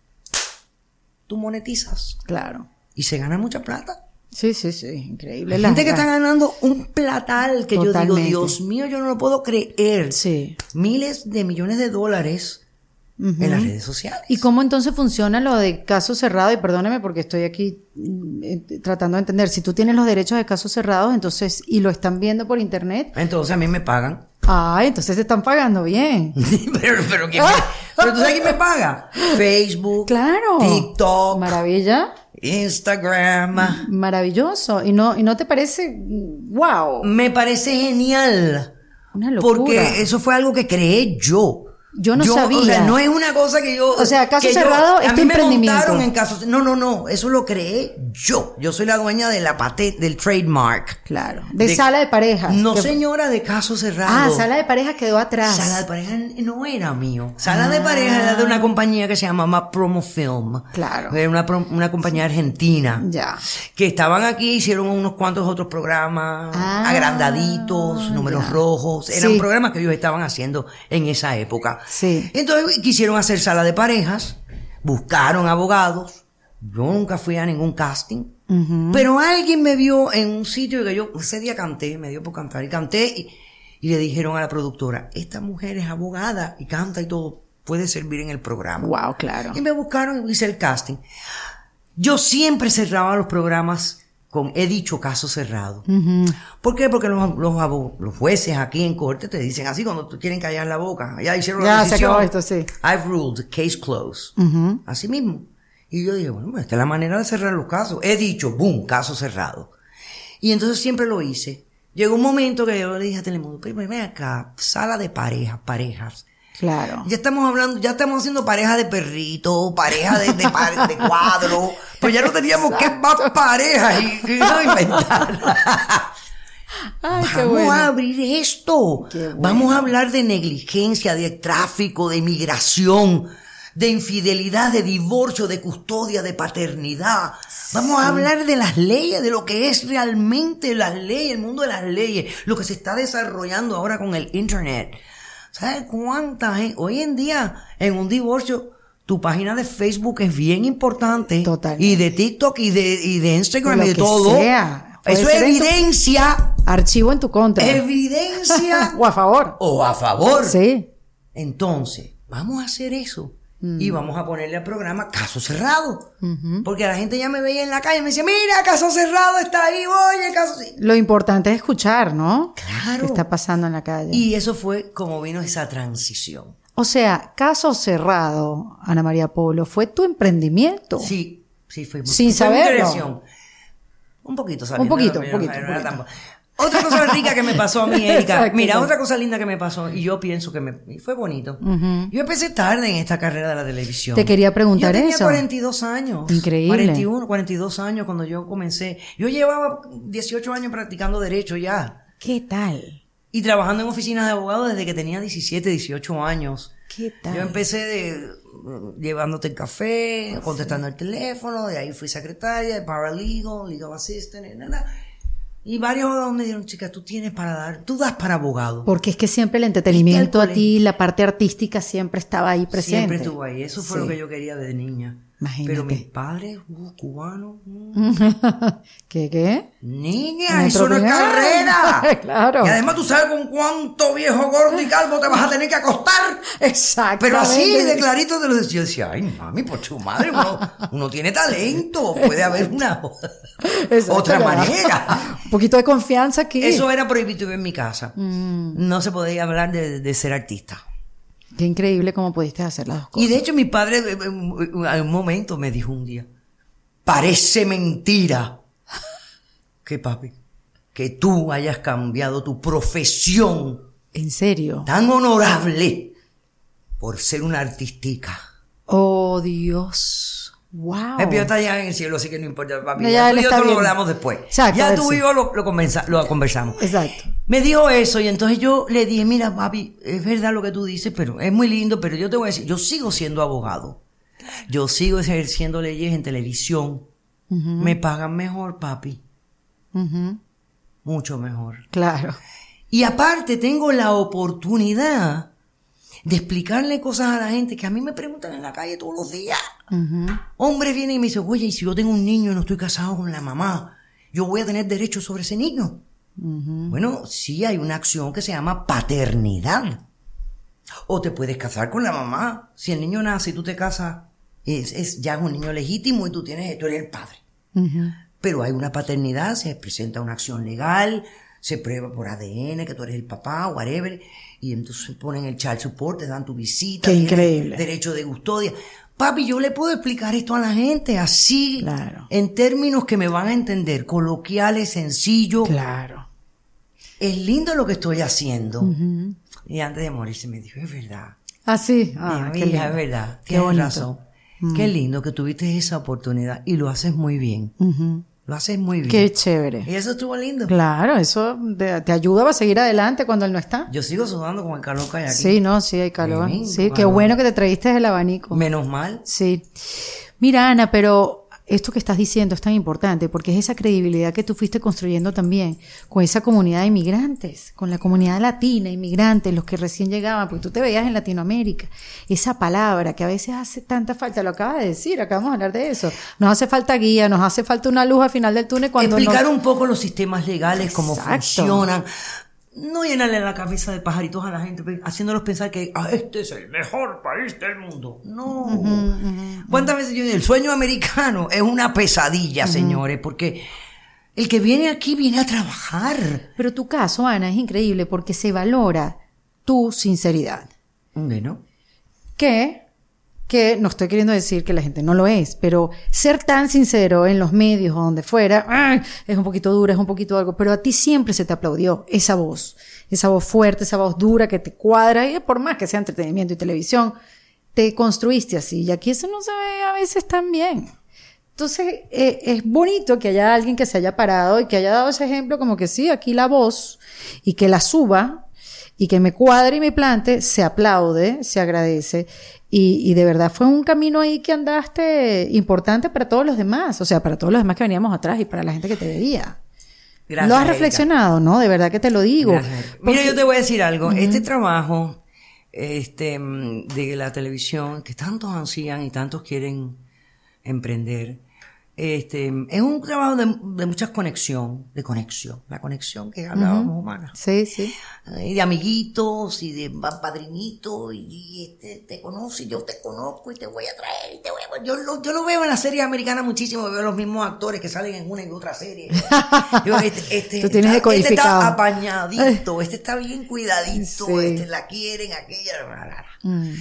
tú monetizas. Claro. Y se gana mucha plata. Sí, sí, sí. Increíble. La gente que está ganando un platal que totalmente. Yo digo, Dios mío, yo no lo puedo creer. Sí. Miles de millones de dólares en las redes sociales. ¿Y cómo entonces funciona lo de caso cerrado? Y perdóneme porque estoy aquí tratando de entender. Si tú tienes los derechos de casos cerrados, entonces, y lo están viendo por internet, entonces a mí me pagan. Ah, entonces te están pagando bien. pero ¿tú sabes quién me paga? Facebook, claro, TikTok. Maravilla. Instagram. Maravilloso. ¿Y no te parece wow? Me parece genial. Una locura. Porque eso fue algo que creé yo. Yo no sabía. O sea, no es una cosa que yo... O sea, caso cerrado es tu emprendimiento. A mí me montaron en casos... No. Eso lo creé yo. Yo soy la dueña de la patente, del trademark. Claro. De sala de parejas. No, señora, de caso cerrado. Ah, sala de parejas quedó atrás. Sala de parejas no era mío. Sala de parejas era de una compañía que se llama Más Promo Film. Claro. Era una compañía argentina. Ya. Que estaban aquí, hicieron unos cuantos otros programas. Agrandaditos, números rojos. Eran programas que ellos estaban haciendo en esa época. Sí. Entonces quisieron hacer sala de parejas, buscaron abogados. Yo nunca fui a ningún casting, pero alguien me vio en un sitio que yo ese día canté, me dio por cantar y canté y le dijeron a la productora, esta mujer es abogada y canta y todo, puede servir en el programa. Wow, claro. Y me buscaron y hice el casting. Yo siempre cerraba los programas he dicho caso cerrado. ¿Por qué? Porque los jueces aquí en corte te dicen así cuando te quieren callar la boca. Ya hicieron la decisión. Ya se acabó esto, sí. I've ruled, case closed. Así mismo. Y yo dije, bueno, esta es la manera de cerrar los casos. He dicho, boom, caso cerrado. Y entonces siempre lo hice. Llegó un momento que yo le dije a Telemundo, primero ven acá, sala de parejas. Claro. Ya estamos haciendo pareja de perrito, pareja de cuadro, pero ya no teníamos que más parejas y no inventar. Ay, vamos a abrir esto. Vamos a hablar de negligencia, de tráfico, de migración, de infidelidad, de divorcio, de custodia, de paternidad. Vamos a hablar de las leyes, de lo que es realmente las leyes, el mundo de las leyes, lo que se está desarrollando ahora con el internet. ¿Sabes cuántas? Hoy en día, en un divorcio, tu página de Facebook es bien importante. Totalmente. Y de TikTok y de Instagram lo y de que todo. Sea. Eso es evidencia. Archivo en tu contra. Evidencia. O a favor. Sí. Entonces, vamos a hacer eso. Y vamos a ponerle al programa caso cerrado. Porque la gente ya me veía en la calle y me decía, mira, caso cerrado está ahí, oye, caso cerrado. Lo importante es escuchar, ¿no? Claro. ¿Qué está pasando en la calle? Y eso fue como vino esa transición. O sea, caso cerrado, Ana María Polo, fue tu emprendimiento. Sí, fue. Sin saberlo. Un poquito. Otra cosa rica que me pasó a mí, Erika. Mira, otra cosa linda que me pasó y yo pienso que fue bonito. Yo empecé tarde en esta carrera de la televisión. Te quería preguntar eso. Yo tenía 42 años. Increíble. 41, 42 años cuando yo comencé. Yo llevaba 18 años practicando derecho ya. ¿Qué tal? Y trabajando en oficinas de abogados desde que tenía 17, 18 años. ¿Qué tal? Yo empecé llevándote el café, contestando el teléfono, de ahí fui secretaria, de paralegal, legal assistant, y varios abogados me dijeron, chica, tú das para abogado. Porque es que siempre el entretenimiento a ti, la parte artística siempre estaba ahí presente. Siempre estuvo ahí, eso fue lo que yo quería desde niña. Imagínate. Pero mis padres, cubanos. ¿Qué? Niña, eso no es carrera. Claro. Y además tú sabes con cuánto viejo gordo y calvo te vas a tener que acostar. Exacto. Pero así de clarito te lo decía. Yo decía, ay mami, por tu madre, uno tiene talento. Puede haber otra manera. Un poquito de confianza aquí. Eso era prohibido en mi casa. No se podía hablar de ser artista. Qué increíble cómo pudiste hacer las dos cosas. Y de hecho mi padre en un momento me dijo un día, parece mentira que papi, que tú hayas cambiado tu profesión. ¿En serio? Tan honorable por ser una artística. Oh Dios, wow. El pío está allá en el cielo, así que no importa, papi. Ya tú y yo lo hablamos después. Exacto, ya tú y yo lo conversamos. Exacto. Me dijo eso y entonces yo le dije, mira papi, es verdad lo que tú dices, pero es muy lindo, pero yo te voy a decir, yo sigo siendo abogado, yo sigo ejerciendo leyes en televisión, me pagan mejor papi, mucho mejor. Claro. Y aparte tengo la oportunidad de explicarle cosas a la gente que a mí me preguntan en la calle todos los días. Hombres vienen y me dicen, oye, y si yo tengo un niño y no estoy casado con la mamá, yo voy a tener derecho sobre ese niño. Bueno, sí hay una acción que se llama paternidad. O te puedes casar con la mamá. Si el niño nace y tú te casas, ya es un niño legítimo y tú eres el padre. Uh-huh. Pero hay una paternidad, se presenta una acción legal, se prueba por ADN que tú eres el papá, whatever, y entonces ponen el child support, te dan tu visita. ¡Qué increíble! Derecho de custodia. Papi, yo le puedo explicar esto a la gente así, claro, en términos que me van a entender, coloquiales, sencillo. Claro. Es lindo lo que estoy haciendo. Uh-huh. Y antes de morirse me dijo, es verdad. Ah, sí. Ah, mi hija, es verdad. Tienes razón. Mm. Qué lindo que tuviste esa oportunidad y lo haces muy bien. Uh-huh. Lo haces muy bien. Qué chévere. Y eso estuvo lindo. Claro, eso te ayuda a seguir adelante cuando él no está. Yo sigo sudando con el calor que hay aquí. Sí, no, sí hay calor. Bien, sí, calor. Qué bueno que te trajiste el abanico. Menos mal. Sí. Mira, Ana, pero esto que estás diciendo es tan importante porque es esa credibilidad que tú fuiste construyendo también con esa comunidad de inmigrantes, con la comunidad latina, inmigrantes, los que recién llegaban, porque tú te veías en Latinoamérica. Esa palabra que a veces hace tanta falta, lo acabas de decir, acabamos de hablar de eso. Nos hace falta guía, nos hace falta una luz al final del túnel. Cuando explicar un poco los sistemas legales, exacto, cómo funcionan. No llenarle la cabeza de pajaritos a la gente, haciéndolos pensar que este es el mejor país del mundo. No. Uh-huh, uh-huh. ¿Cuántas veces yo digo? El sueño americano es una pesadilla, uh-huh, señores, porque el que viene aquí viene a trabajar. Pero tu caso, Ana, es increíble porque se valora tu sinceridad. Bueno. Que no estoy queriendo decir que la gente no lo es, pero ser tan sincero en los medios o donde fuera, ¡ay!, es un poquito dura, es un poquito algo, pero a ti siempre se te aplaudió esa voz fuerte, esa voz dura que te cuadra, y por más que sea entretenimiento y televisión, te construiste así, y aquí eso no se ve a veces tan bien. Entonces, es bonito que haya alguien que se haya parado y que haya dado ese ejemplo como que sí, aquí la voz, y que la suba, y que me cuadre y me plante, se aplaude, se agradece. Y de verdad fue un camino ahí que andaste importante para todos los demás. O sea, para todos los demás que veníamos atrás y para la gente que te veía. Gracias, lo has reflexionado, Erika, ¿no? De verdad que te lo digo. Porque... Mira, yo te voy a decir algo. Uh-huh. Este trabajo de la televisión, que tantos ansían y tantos quieren emprender, es un trabajo de mucha conexión. De conexión. La conexión que hablábamos, uh-huh, humana. Sí, sí. Y de amiguitos, y de padrinitos, y te conoce, y yo te conozco, y te voy a traer, y te voy a... Yo lo veo en las series americanas muchísimo, veo los mismos actores que salen en una y otra serie. Yo, tú tienes decodificado. Está apañadito, está bien cuidadito, sí, la quieren, aquella... Mm.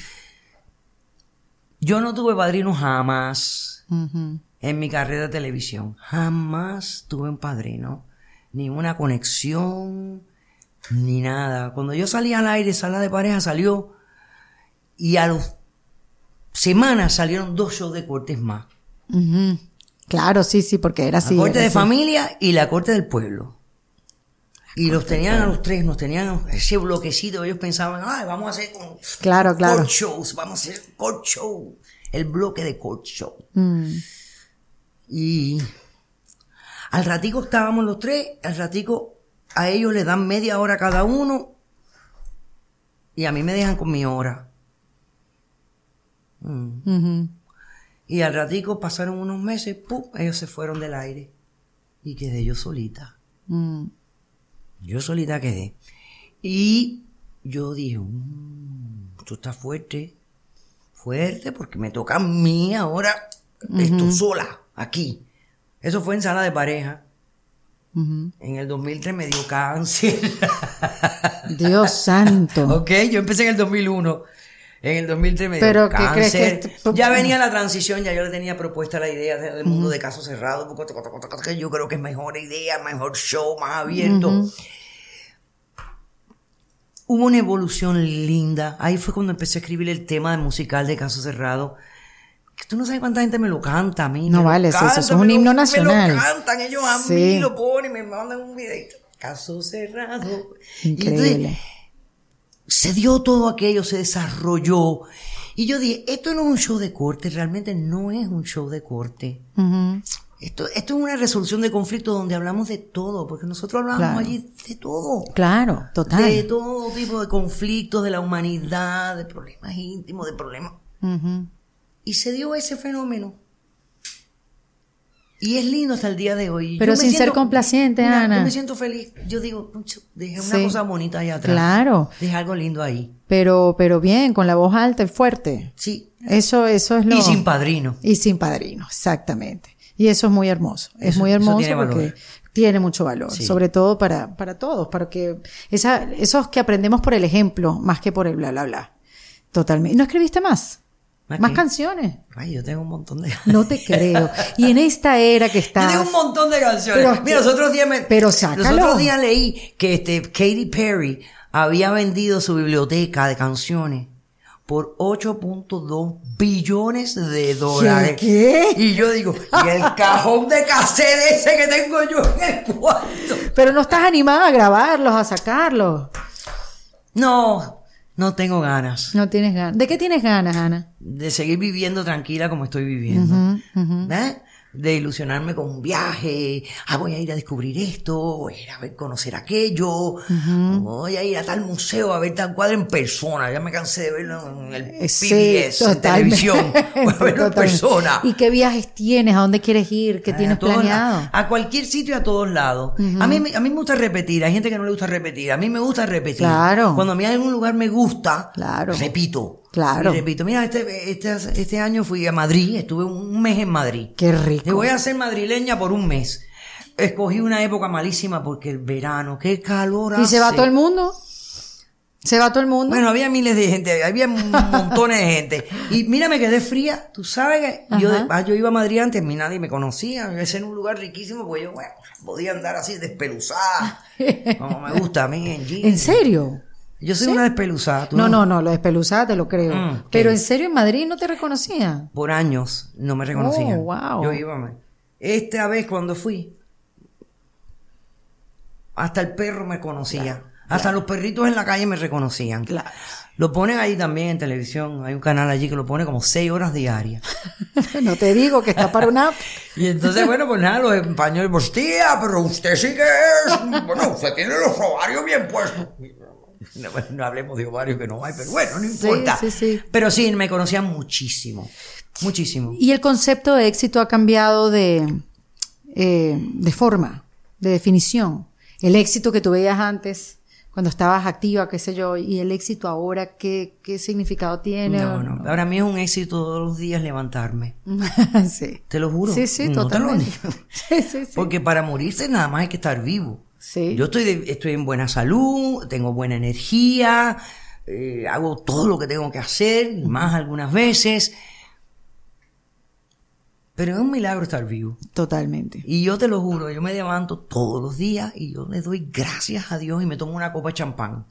Yo no tuve padrino jamás. Uh-huh. En mi carrera de televisión, jamás tuve un padrino, ni una conexión, ni nada. Cuando yo salí al aire, Sala de Parejas salió, y a las semanas salieron 2 shows de cortes más. Uh-huh. Claro, sí, sí, porque era así. La Corte de Familia y La Corte del Pueblo. Y los tenían a los tres, nos tenían ese bloquecito, ellos pensaban, vamos a hacer court shows, vamos a hacer court show, el bloque de court show. Mm. Y al ratico estábamos los tres, al ratico a ellos les dan media hora cada uno y a mí me dejan con mi hora. Mm. Uh-huh. Y al ratico pasaron unos meses, ¡pum!, ellos se fueron del aire y quedé yo solita. Mm. Yo solita quedé. Y yo dije, esto está fuerte, fuerte porque me toca a mí ahora, uh-huh, estoy sola. Aquí. Eso fue en Sala de Pareja. Uh-huh. En el 2003 me dio cáncer. Dios santo. Ok, yo empecé en el 2001. En el 2003 me dio cáncer. Ya venía la transición, ya yo le tenía propuesta la idea del mundo, uh-huh, de Caso Cerrado. Que yo creo que es mejor idea, mejor show, más abierto. Uh-huh. Hubo una evolución linda. Ahí fue cuando empecé a escribir el tema musical de Caso Cerrado. Tú no sabes cuánta gente me lo canta a mí. No vale, eso es un himno nacional. Me lo cantan, ellos a mí lo ponen, me mandan un videito. Caso Cerrado. Increíble. Y entonces, se dio todo aquello, se desarrolló. Y yo dije, esto no es un show de corte, realmente no es un show de corte. Uh-huh. Esto es una resolución de conflicto donde hablamos de todo, porque nosotros hablamos, claro, allí de todo. Claro, total. De todo tipo de conflictos, de la humanidad, de problemas íntimos, de problemas... Uh-huh. Y se dio ese fenómeno. Y es lindo hasta el día de hoy. Pero sin ser complaciente, Ana. Yo me siento feliz. Yo digo, dejé una cosa bonita allá atrás. Claro. Dejé algo lindo ahí. Pero bien, con la voz alta y fuerte. Sí. Eso es lo... Y sin padrino. Y sin padrino, exactamente. Y eso es muy hermoso. Es muy hermoso porque tiene mucho valor. Sí. Sobre todo para todos. Para que esos que aprendemos por el ejemplo, más que por el bla, bla, bla. Totalmente. ¿No escribiste más? ¿Más canciones? Ay, yo tengo un montón de canciones. No te creo. Y en esta era que está... Yo tengo un montón de canciones. Pero, mira, los otros días leí que Katy Perry había vendido su biblioteca de canciones por $8.2 billones. ¿Qué? Y yo digo, y el cajón de cassette ese que tengo yo en el cuarto. Pero no estás animada a grabarlos, a sacarlos. No tengo ganas. No tienes ganas. ¿De qué tienes ganas, Ana? De seguir viviendo tranquila como estoy viviendo. De ilusionarme con un viaje. Voy a ir a descubrir esto. Voy a ir a conocer aquello. Voy a ir a tal museo a ver tal cuadro en persona. Ya me cansé de verlo en el PBS, en televisión. Voy a verlo en persona. ¿Y qué viajes tienes? ¿A dónde quieres ir? ¿Qué tienes planeado? A cualquier sitio y a todos lados. A mí me gusta repetir. Hay gente que no le gusta repetir. A mí me gusta repetir. Claro. Cuando a mí algún lugar me gusta, repito. Claro. Y repito, mira, este año fui a Madrid, estuve un mes en Madrid. Qué rico. Y voy a ser madrileña por un mes. Escogí una época malísima porque el verano, qué calor hace. ¿Y se va todo el mundo? ¿Se va todo el mundo? Bueno, había miles de gente, había montones de gente. Y mira, me quedé fría. Tú sabes que yo iba a Madrid antes, nadie me conocía. Ese era un lugar riquísimo porque yo, podía andar así despeluzada. Como me gusta a mí en jeans. ¿En serio? Yo soy una despeluzada. No, la despeluzada te lo creo. Pero en serio, en Madrid no te reconocían. Por años no me reconocían. Oh, wow. Yo iba. Esta vez cuando fui, hasta el perro me conocía. Hasta los perritos en la calle me reconocían. Claro. Lo ponen ahí también en televisión. Hay un canal allí que lo pone como 6 horas diarias. No te digo que está para una... Y entonces, bueno, pues nada, los españoles, pues tía, pero usted sí que es... Bueno, usted tiene los ovarios bien puestos. No hablemos de ovarios que no hay, pero bueno, no importa. Sí. Pero sí, me conocían muchísimo. Muchísimo. ¿Y el concepto de éxito ha cambiado de forma, de definición? El éxito que tú veías antes, cuando estabas activa, qué sé yo, y el éxito ahora, ¿qué significado tiene? No. Ahora mismo es un éxito todos los días levantarme. Sí. Te lo juro. Sí, no totalmente. Te lo digo. Sí. Porque para morirse nada más hay que estar vivo. Sí. Yo estoy en buena salud, tengo buena energía, hago todo lo que tengo que hacer, más algunas veces. Pero es un milagro estar vivo. Totalmente. Y yo te lo juro, yo me levanto todos los días y yo le doy gracias a Dios y me tomo una copa de champán.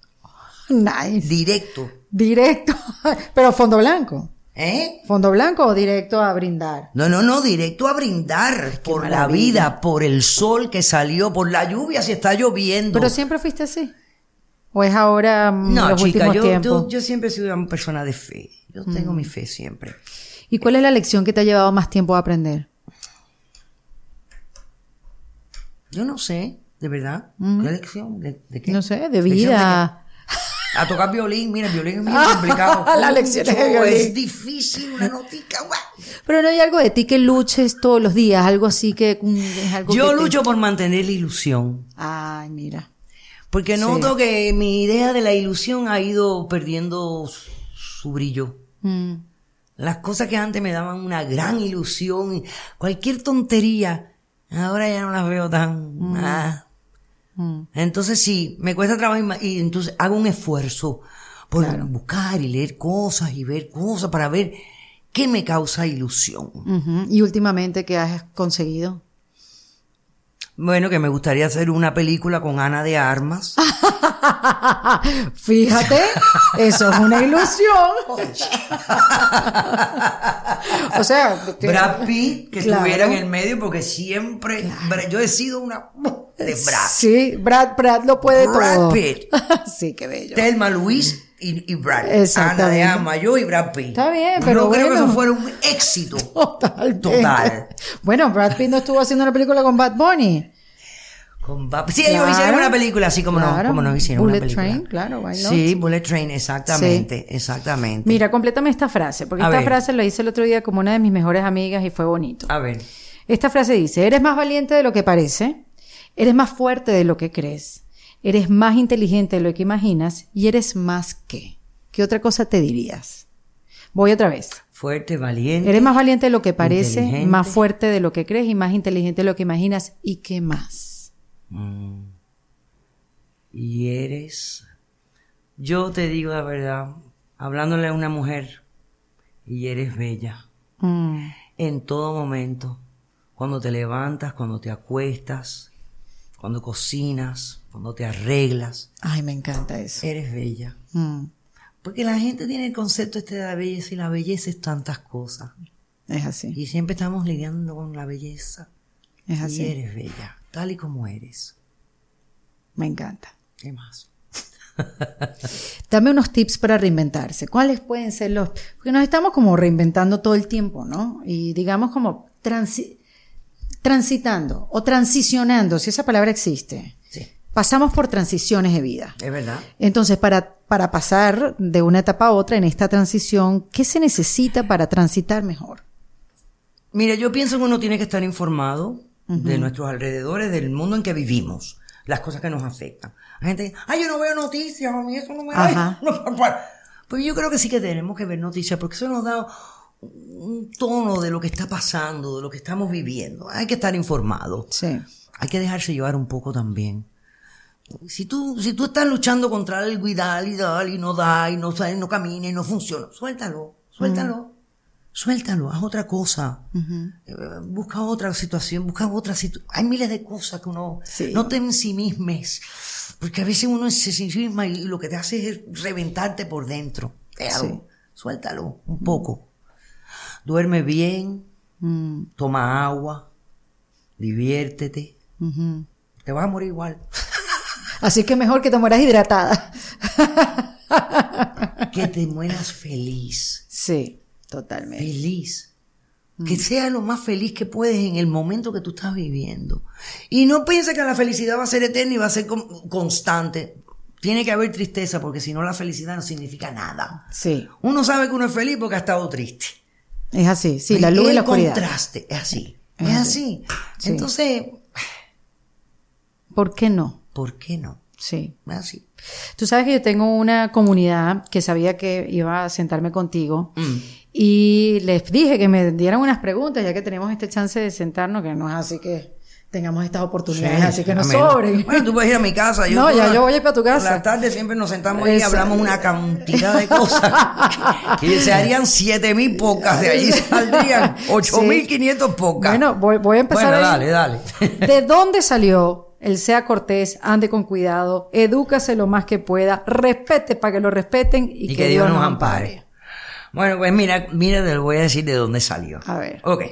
Nice. Directo. Pero fondo blanco. ¿Fondo blanco o directo a brindar? No, directo a brindar. Qué por maravilla. La vida, por el sol que salió, por la lluvia si está lloviendo. ¿Pero siempre fuiste así? ¿O es ahora los últimos tiempos? No, chica, yo siempre he sido una persona de fe. Yo tengo mi fe siempre. ¿Y cuál es la lección que te ha llevado más tiempo a aprender? Yo no sé, de verdad. ¿Qué lección? ¿De qué? No sé, de vida... A tocar violín, mira, el violín es muy complicado. Las lecciones de violín. Es difícil, una notica, guau. Pero no hay algo de ti que luches todos los días, algo así que... Es algo yo que lucho por mantener la ilusión. Ay, mira. Porque noto que mi idea de la ilusión ha ido perdiendo su brillo. Las cosas que antes me daban una gran ilusión, cualquier tontería, ahora ya no las veo tan... Entonces sí, me cuesta trabajo y entonces hago un esfuerzo por buscar y leer cosas y ver cosas para ver qué me causa ilusión. ¿Y últimamente qué has conseguido? Bueno, que me gustaría hacer una película con Ana de Armas. Fíjate, eso es una ilusión. O sea, Brad Pitt, que estuviera en el medio, porque siempre yo he sido una de Brad. Sí, Brad lo puede Brad todo. Brad Pitt. Sí, qué bello. Thelma Luis y Brad. Ana de Arma, yo y Brad Pitt. Está bien, pero creo que eso fuera un éxito. Total. Bueno, Brad Pitt no estuvo haciendo una película con Bad Bunny. Sí, ellos hicieron una película, así como no hicieron una película. Bullet Train, sí, Bullet Train, exactamente, exactamente. Mira, complétame esta frase, porque esta frase la hice el otro día como una de mis mejores amigas y fue bonito. A ver. Esta frase dice: eres más valiente de lo que parece, eres más fuerte de lo que crees, eres más inteligente de lo que imaginas y eres más que. ¿Qué otra cosa te dirías? Voy otra vez. Fuerte, valiente. Eres más valiente de lo que parece, más fuerte de lo que crees y más inteligente de lo que imaginas. ¿Y qué más? Y eres... Yo te digo la verdad, hablándole a una mujer, y eres bella. En todo momento. Cuando te levantas, cuando te acuestas, cuando cocinas, cuando te arreglas. Ay, me encanta eso. Eres bella. Porque la gente tiene el concepto este de la belleza, y la belleza es tantas cosas. Es así. Y siempre estamos lidiando con la belleza. Es así. Y eres bella, tal y como eres. Me encanta. ¿Qué más? Dame unos tips para reinventarse. ¿Cuáles pueden ser los...? Porque nos estamos como reinventando todo el tiempo, ¿no? Y digamos como transitando o transicionando, si esa palabra existe. Sí. Pasamos por transiciones de vida. Es verdad. Entonces, para pasar de una etapa a otra en esta transición, ¿qué se necesita para transitar mejor? Mira, yo pienso que uno tiene que estar informado de nuestros alrededores, del mundo en que vivimos, las cosas que nos afectan. La gente dice, ay, yo no veo noticias, a mí eso no me da. Pues yo creo que sí que tenemos que ver noticias, porque eso nos da un tono de lo que está pasando, de lo que estamos viviendo. Hay que estar informado. Sí. Hay que dejarse llevar un poco también. Si tú estás luchando contra algo y no da, y no camina, y no funciona, suéltalo, haz otra cosa, busca otra situación, hay miles de cosas que uno, sí. No te ensimismes, porque a veces uno se ensimisma y lo que te hace es reventarte por dentro. Sí. Suéltalo un poco, duerme bien, toma agua, diviértete, te vas a morir igual. Así que mejor que te mueras hidratada. Que te mueras feliz. Sí, totalmente. Feliz. Que seas lo más feliz que puedes en el momento que tú estás viviendo. Y no pienses que la felicidad va a ser eterna y va a ser constante. Tiene que haber tristeza, porque si no, la felicidad no significa nada. Sí. Uno sabe que uno es feliz porque ha estado triste. Es así, sí, la luz y la oscuridad. El contraste, es así. Es así. Sí. Entonces... ¿Por qué no? ¿Por qué no? Sí. Así. Tú sabes que yo tengo una comunidad que sabía que iba a sentarme contigo y les dije que me dieran unas preguntas, ya que tenemos este chance de sentarnos, que no es así que tengamos estas oportunidades, sí, así que no sobren. Bueno, tú puedes ir a mi casa. Yo voy a ir para tu casa. La tarde siempre nos sentamos ahí y hablamos una cantidad de cosas. Que se harían 7.000 podcasts, de allí saldrían 8.500 podcasts. Bueno, voy a empezar. Bueno, dale. ¿De dónde salió? El sea cortés, ande con cuidado, edúcase lo más que pueda, respete para que lo respeten y que Dios nos ampare. Bueno, pues mira, te lo voy a decir de dónde salió. A ver. Ok.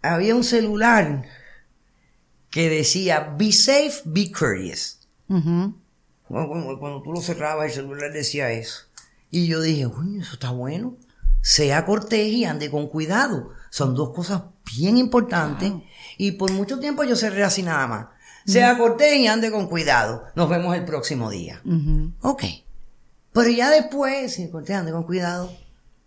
Había un celular que decía, be safe, be courteous. Cuando tú lo cerrabas, el celular decía eso. Y yo dije, uy, eso está bueno. Sea cortés y ande con cuidado. Son dos cosas bien importantes. Wow. Y por mucho tiempo yo cerré así nada más. Sea cortés y ande con cuidado. Nos vemos el próximo día. Ok. Pero ya después, sea cortés, ande con cuidado.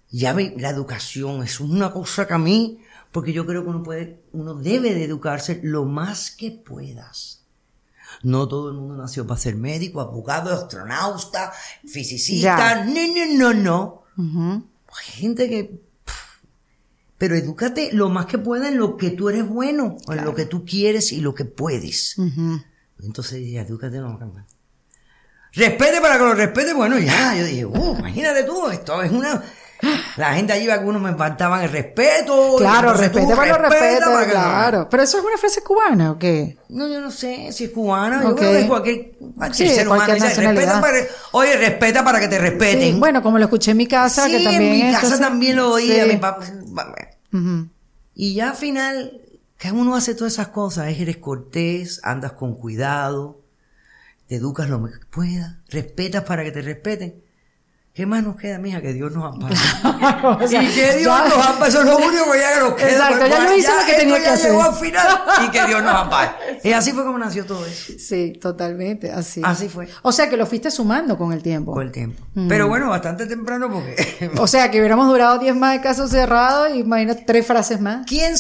La educación es una cosa que a mí, porque yo creo que uno debe de educarse lo más que puedas. No todo el mundo nació para ser médico, abogado, astronauta, fisicista. No. Hay gente que... Pero edúcate lo más que pueda en lo que tú eres bueno, claro. En lo que tú quieres y lo que puedes. Entonces, ya, edúcate lo más que pueda. Respete para que lo respete. Bueno, ya, yo dije, imagínate tú, esto es una... La gente allí, algunos me faltaban el respeto. Claro, respete para que lo respete, claro. Pero eso es una frase cubana, ¿o qué? No, yo no sé si es cubana. Okay. Yo creo que es cualquier ser humano. Oye, respeta para que te respeten. Sí, bueno, como lo escuché en mi casa. Sí, que también, en mi casa también lo oía. Sí. Mi papá. Y ya al final, cada uno hace todas esas cosas. Eres cortés, andas con cuidado, te educas lo que puedas, respetas para que te respeten. ¿Qué más nos queda, mija? Que Dios nos ampare. O sea, y que Dios ya nos ampare. Eso es lo único que ya nos queda. Exacto, ya yo hice lo que tenía que hacer. Llegó al final y que Dios nos ampare. Y así fue como nació todo eso. Sí, totalmente, así. Así fue. O sea, que lo fuiste sumando con el tiempo. Con el tiempo. Mm. Pero bueno, bastante temprano porque... O sea, que hubiéramos durado 10 más de Caso Cerrado y imagínate 3 frases más. ¿Quién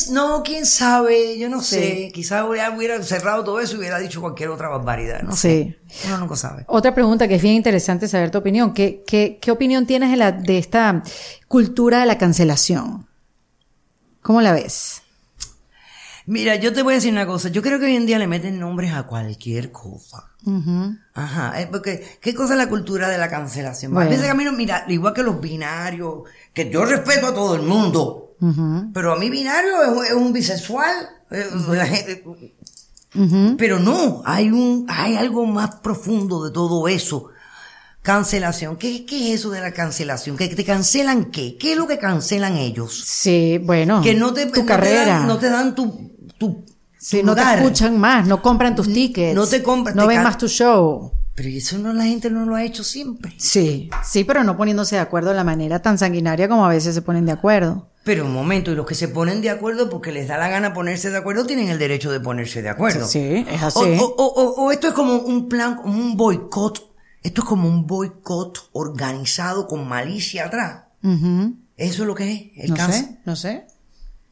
sabe? Yo no sé. Quizás hubiera cerrado todo eso y hubiera dicho cualquier otra barbaridad. No sé. Uno nunca sabe. Otra pregunta que es bien interesante saber tu opinión. ¿Qué opinión tienes de esta cultura de la cancelación? ¿Cómo la ves? Mira, yo te voy a decir una cosa. Yo creo que hoy en día le meten nombres a cualquier cosa. Uh-huh. Ajá. Porque, ¿qué cosa es la cultura de la cancelación? Bueno. A veces a mí, mira, igual que los binarios, que yo respeto a todo el mundo, uh-huh, pero a mí binario es un bisexual. Uh-huh. La gente... Uh-huh. Pero no, hay algo más profundo de todo eso. Cancelación. ¿Qué es eso de la cancelación? ¿Que te cancelan qué? ¿Qué es lo que cancelan ellos? Sí, bueno. Que no te, tu no carrera. No te dan tu no lugar. Te escuchan más, no compran tus tickets. No te compran. No ven más tu show. Pero eso no, la gente no lo ha hecho siempre. Sí, sí, pero no poniéndose de acuerdo de la manera tan sanguinaria como a veces se ponen de acuerdo. Pero un momento, y los que se ponen de acuerdo porque les da la gana ponerse de acuerdo, tienen el derecho de ponerse de acuerdo. Sí, es así. O esto es como un plan, como un boicot. Esto es como un boicot organizado con malicia atrás. Uh-huh. Eso es lo que es, el cáncer. No sé.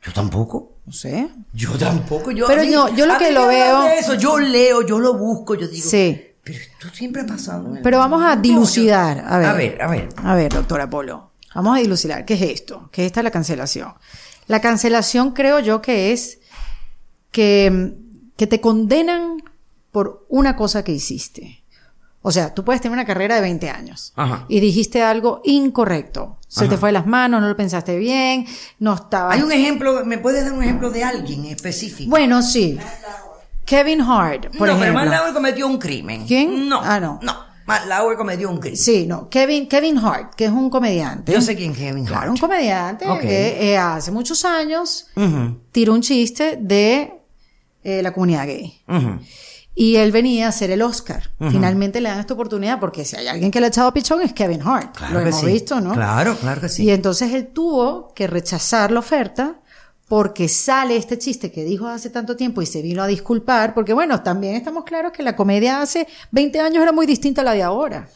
Yo tampoco. No sé. Yo tampoco. Pero yo lo que lo veo... Eso, yo leo, yo lo busco, yo digo... Sí. Pero esto siempre ha pasado. Pero vamos a dilucidar. A ver, doctora Polo. Vamos a dilucidar. ¿Qué es esto? ¿Qué es esta la cancelación? La cancelación creo yo que es que te condenan por una cosa que hiciste. O sea, tú puedes tener una carrera de 20 años. Ajá. Y dijiste algo incorrecto. Se Ajá. te fue de las manos, no lo pensaste bien, no estaba... Hay un ejemplo, ¿me puedes dar un ejemplo de alguien específico? Bueno, sí. Kevin Hart, por ejemplo. No, pero Matt Lauer cometió un crimen. ¿Quién? No. Ah, no. No, Matt Lauer cometió un crimen. Sí, no. Kevin Hart, que es un comediante. Yo sé quién es Kevin Hart. Claro, un comediante okay. que hace muchos años uh-huh. tiró un chiste de la comunidad gay. Uh-huh. Y él venía a hacer el Oscar. Uh-huh. Finalmente le dan esta oportunidad porque si hay alguien que le ha echado pichón es Kevin Hart. Claro lo hemos sí. visto, ¿no? Claro, claro que sí. Y entonces él tuvo que rechazar la oferta porque sale este chiste que dijo hace tanto tiempo y se vino a disculpar, porque bueno, también estamos claros que la comedia hace 20 años era muy distinta a la de ahora,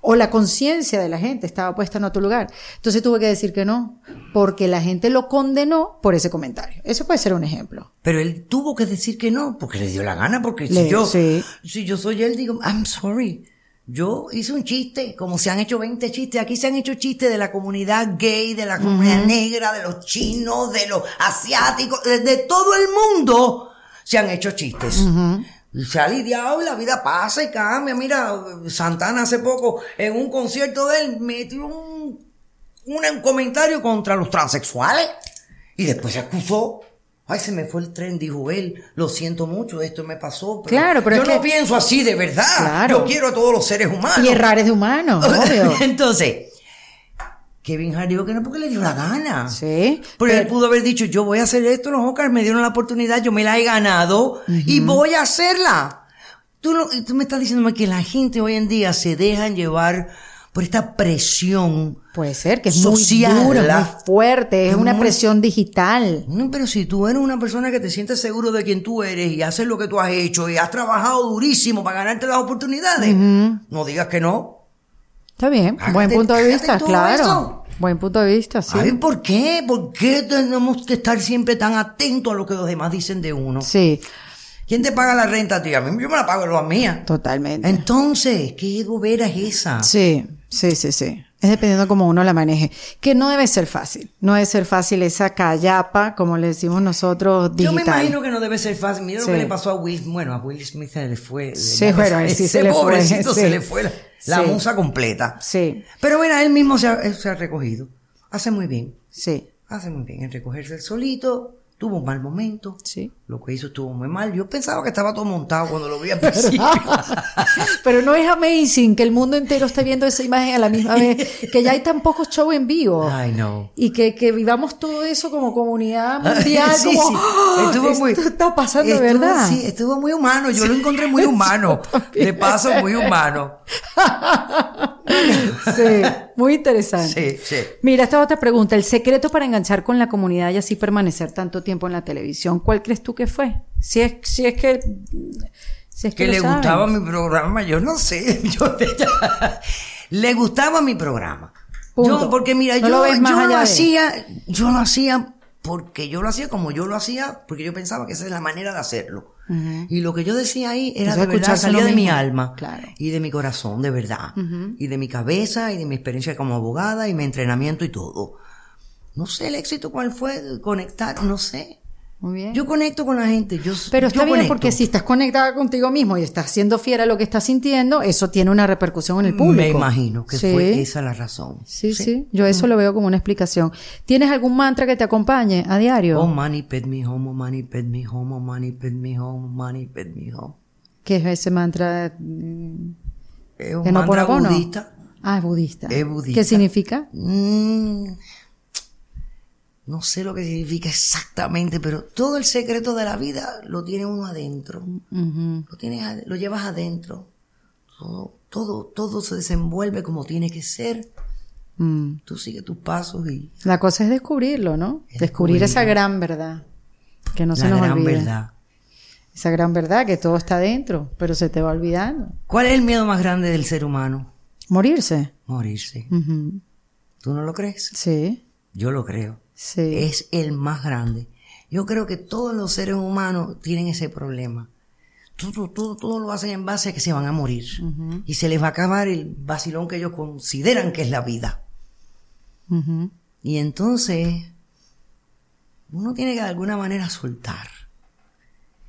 o la conciencia de la gente estaba puesta en otro lugar. Entonces tuve que decir que no, porque la gente lo condenó por ese comentario. Eso puede ser un ejemplo. Pero él tuvo que decir que no, porque le dio la gana, porque si yo soy él, digo, I'm sorry. Yo hice un chiste, como se han hecho 20 chistes. Aquí se han hecho chistes de la comunidad gay, de la comunidad uh-huh. negra, de los chinos, de los asiáticos, de todo el mundo se han hecho chistes. Uh-huh. Se ha lidiado y la vida pasa y cambia. Mira, Santana hace poco, en un concierto de él, metió un comentario contra los transexuales y después se acusó. Ay, se me fue el tren, dijo él. Lo siento mucho, esto me pasó. Pero claro, pero yo no pienso así de verdad. Claro. Yo quiero a todos los seres humanos. Y errar es de humanos, obvio. Entonces, Kevin Hart dijo que no porque le dio la gana. Sí. Porque él pudo haber dicho, yo voy a hacer esto, los Oscars me dieron la oportunidad, yo me la he ganado uh-huh. y voy a hacerla. Tú me estás diciendo que la gente hoy en día se dejan llevar por esta presión. Puede ser, que es social, muy dura, muy fuerte, es una presión digital. No, pero si tú eres una persona que te sientes seguro de quien tú eres y haces lo que tú has hecho y has trabajado durísimo para ganarte las oportunidades, uh-huh. no digas que no. Está bien, buen punto de vista, claro. Eso. Buen punto de vista, sí. Ay, ¿por qué? ¿Por qué tenemos que estar siempre tan atentos a lo que los demás dicen de uno? Sí. ¿Quién te paga la renta, tía? Yo me la pago, lo mía. Totalmente. Entonces, ¿qué bobera es esa? Sí, sí, sí, sí. Es dependiendo cómo uno la maneje. Que no debe ser fácil. No debe ser fácil esa callapa, como le decimos nosotros, digital. Yo me imagino que no debe ser fácil. Mira sí. lo que le pasó a Will. Bueno, a Will Smith se le fue. Sí, pero a sí ese pobrecito se le fue la musa completa. Sí. Pero mira, él mismo se ha recogido. Hace muy bien. Sí. Hace muy bien en recogerse el solito. Tuvo un mal momento. Sí. Lo que hizo estuvo muy mal. Yo pensaba que estaba todo montado cuando lo vi al principio. Pero no es amazing que el mundo entero esté viendo esa imagen a la misma vez. Que ya hay tan pocos shows en vivo. Ay, no. Y que vivamos todo eso como comunidad mundial. Sí, como, sí. ¡Oh, esto está pasando, ¿verdad? Sí, estuvo muy humano. Yo lo encontré muy humano. De paso, muy humano. Sí. Muy interesante. Sí, sí. Mira, esta otra pregunta. El secreto para enganchar con la comunidad y así permanecer tanto tiempo en la televisión, ¿cuál crees tú que fue? Si es que le gustaba mi programa, yo no sé. Le gustaba mi programa. Yo, porque mira, yo no hacía porque yo lo hacía como yo lo hacía, porque yo pensaba que esa es la manera de hacerlo. Uh-huh. Y lo que yo decía ahí era de verdad, salía de mi alma, claro, y de mi corazón, de verdad, uh-huh, y de mi cabeza y de mi experiencia como abogada y mi entrenamiento y todo. No sé el éxito cuál fue, conectar, no sé. Muy bien. Yo conecto con la gente. Pero está bien, porque si estás conectada contigo mismo y estás siendo fiel a lo que estás sintiendo, eso tiene una repercusión en el público. Me imagino que fue esa la razón. Sí. Yo eso lo veo como una explicación. ¿Tienes algún mantra que te acompañe a diario? Oh, money, pet me home, oh, money, pet me home, oh, money, pet me home, oh, money, pet me home. ¿Qué es ese mantra? Es un mantra budista. Ah, es budista. Es budista. ¿Qué significa? No sé lo que significa exactamente, pero todo el secreto de la vida lo tiene uno adentro. Uh-huh. Lo llevas adentro. Todo se desenvuelve como tiene que ser. Mm. Tú sigues tus pasos y... La cosa es descubrirlo, ¿no? Descubrir esa gran verdad. Que no se nos olvide. Esa gran verdad, que todo está adentro, pero se te va olvidando. ¿Cuál es el miedo más grande del ser humano? Morirse. Uh-huh. ¿Tú no lo crees? Sí. Yo lo creo. Sí. Es el más grande. Yo creo que todos los seres humanos tienen ese problema. Todo lo hacen en base a que se van a morir. Uh-huh. Y se les va a acabar el vacilón que ellos consideran que es la vida. Uh-huh. Y entonces, uno tiene que de alguna manera soltar.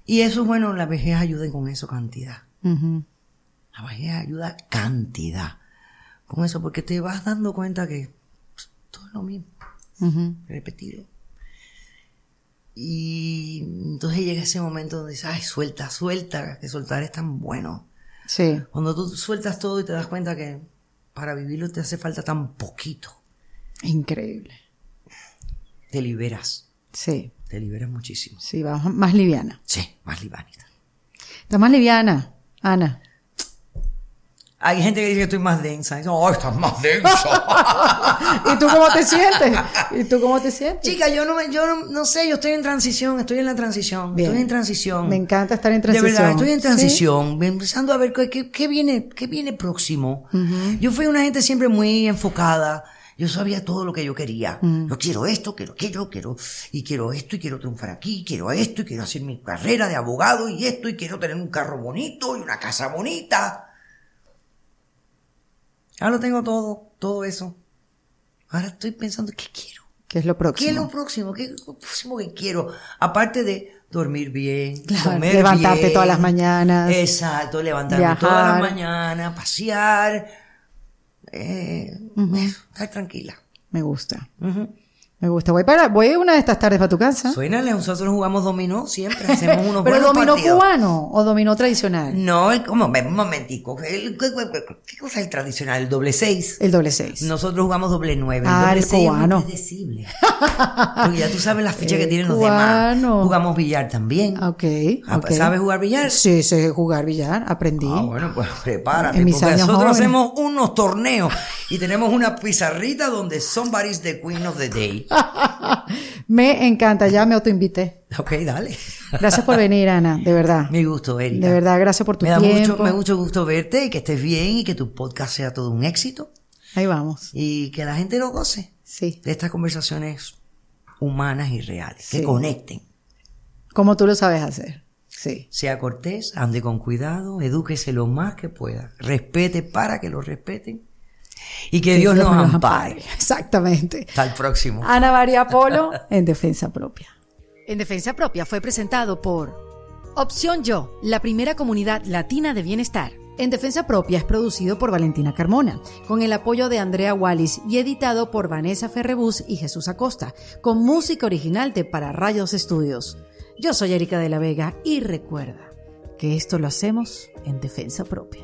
Y eso, bueno, la vejez ayuda con eso cantidad. Uh-huh. La vejez ayuda cantidad. Con eso, porque te vas dando cuenta que pues, todo es lo mismo. Uh-huh. Repetido. Y entonces llega ese momento donde dices, ay, suelta, que soltar es tan bueno. Sí. Cuando tú sueltas todo y te das cuenta que para vivirlo te hace falta tan poquito. Increíble. Te liberas. Sí. Te liberas muchísimo. Sí, vas más liviana. Sí, más livianita. Estás más liviana, Ana. Hay gente que dice que estoy más densa. No, estás más densa. ¿Y tú cómo te sientes? Chica, yo no sé, yo estoy en transición, estoy en la transición. Me encanta estar en transición. De verdad, estoy en transición, ¿sí? Empezando a ver qué viene próximo. Uh-huh. Yo fui una gente siempre muy enfocada. Yo sabía todo lo que yo quería. Uh-huh. Yo quiero esto, quiero esto, y quiero triunfar aquí, quiero esto, y quiero hacer mi carrera de abogado, y esto, y quiero tener un carro bonito y una casa bonita. Ahora lo tengo todo eso. Ahora estoy pensando, ¿qué quiero? ¿Qué es lo próximo? ¿Qué quiero? Aparte de dormir bien, claro, comer levantarte bien, todas las mañanas. Exacto, levantarme viajar, todas las mañanas, pasear. Uh-huh. Estar tranquila. Me gusta. Uh-huh. Me gusta. Voy una de estas tardes para tu casa. Suénale, nosotros jugamos dominó siempre, hacemos unos buenos partidos. ¿Pero dominó cubano o dominó tradicional? No, un momentico. ¿Qué cosa es el tradicional? ¿El doble seis? El doble seis. Nosotros jugamos doble nueve. Ah, el cubano. Es muy porque ya tú sabes las fichas que tienen los demás. Jugamos billar también. Okay. ¿Sabes jugar billar? Sí, jugar billar. Aprendí. Ah, bueno, pues prepárate. Nosotros hacemos unos torneos y tenemos una pizarrita donde somebody's the queen of the day. Me encanta, ya me autoinvité. Ok, dale. Gracias por venir, Ana, de verdad. Mi gusto, Erika. De verdad, gracias por tu tiempo. Me da mucho gusto verte y que estés bien y que tu podcast sea todo un éxito. Ahí vamos. Y que la gente lo goce. Sí. De estas conversaciones humanas y reales, sí, que conecten. Como tú lo sabes hacer. Sí. Sea cortés, ande con cuidado, edúquese lo más que pueda. Respete para que lo respeten. Y que Dios nos ampare. Exactamente. Hasta el próximo. Ana María Polo, En Defensa Propia. En Defensa Propia fue presentado por Opción Yo, la primera comunidad latina de bienestar. En Defensa Propia es producido por Valentina Carmona, con el apoyo de Andrea Wallis y editado por Vanessa Ferrebus y Jesús Acosta, con música original de Para Rayos Estudios. Yo soy Erika de la Vega y recuerda que esto lo hacemos en Defensa Propia.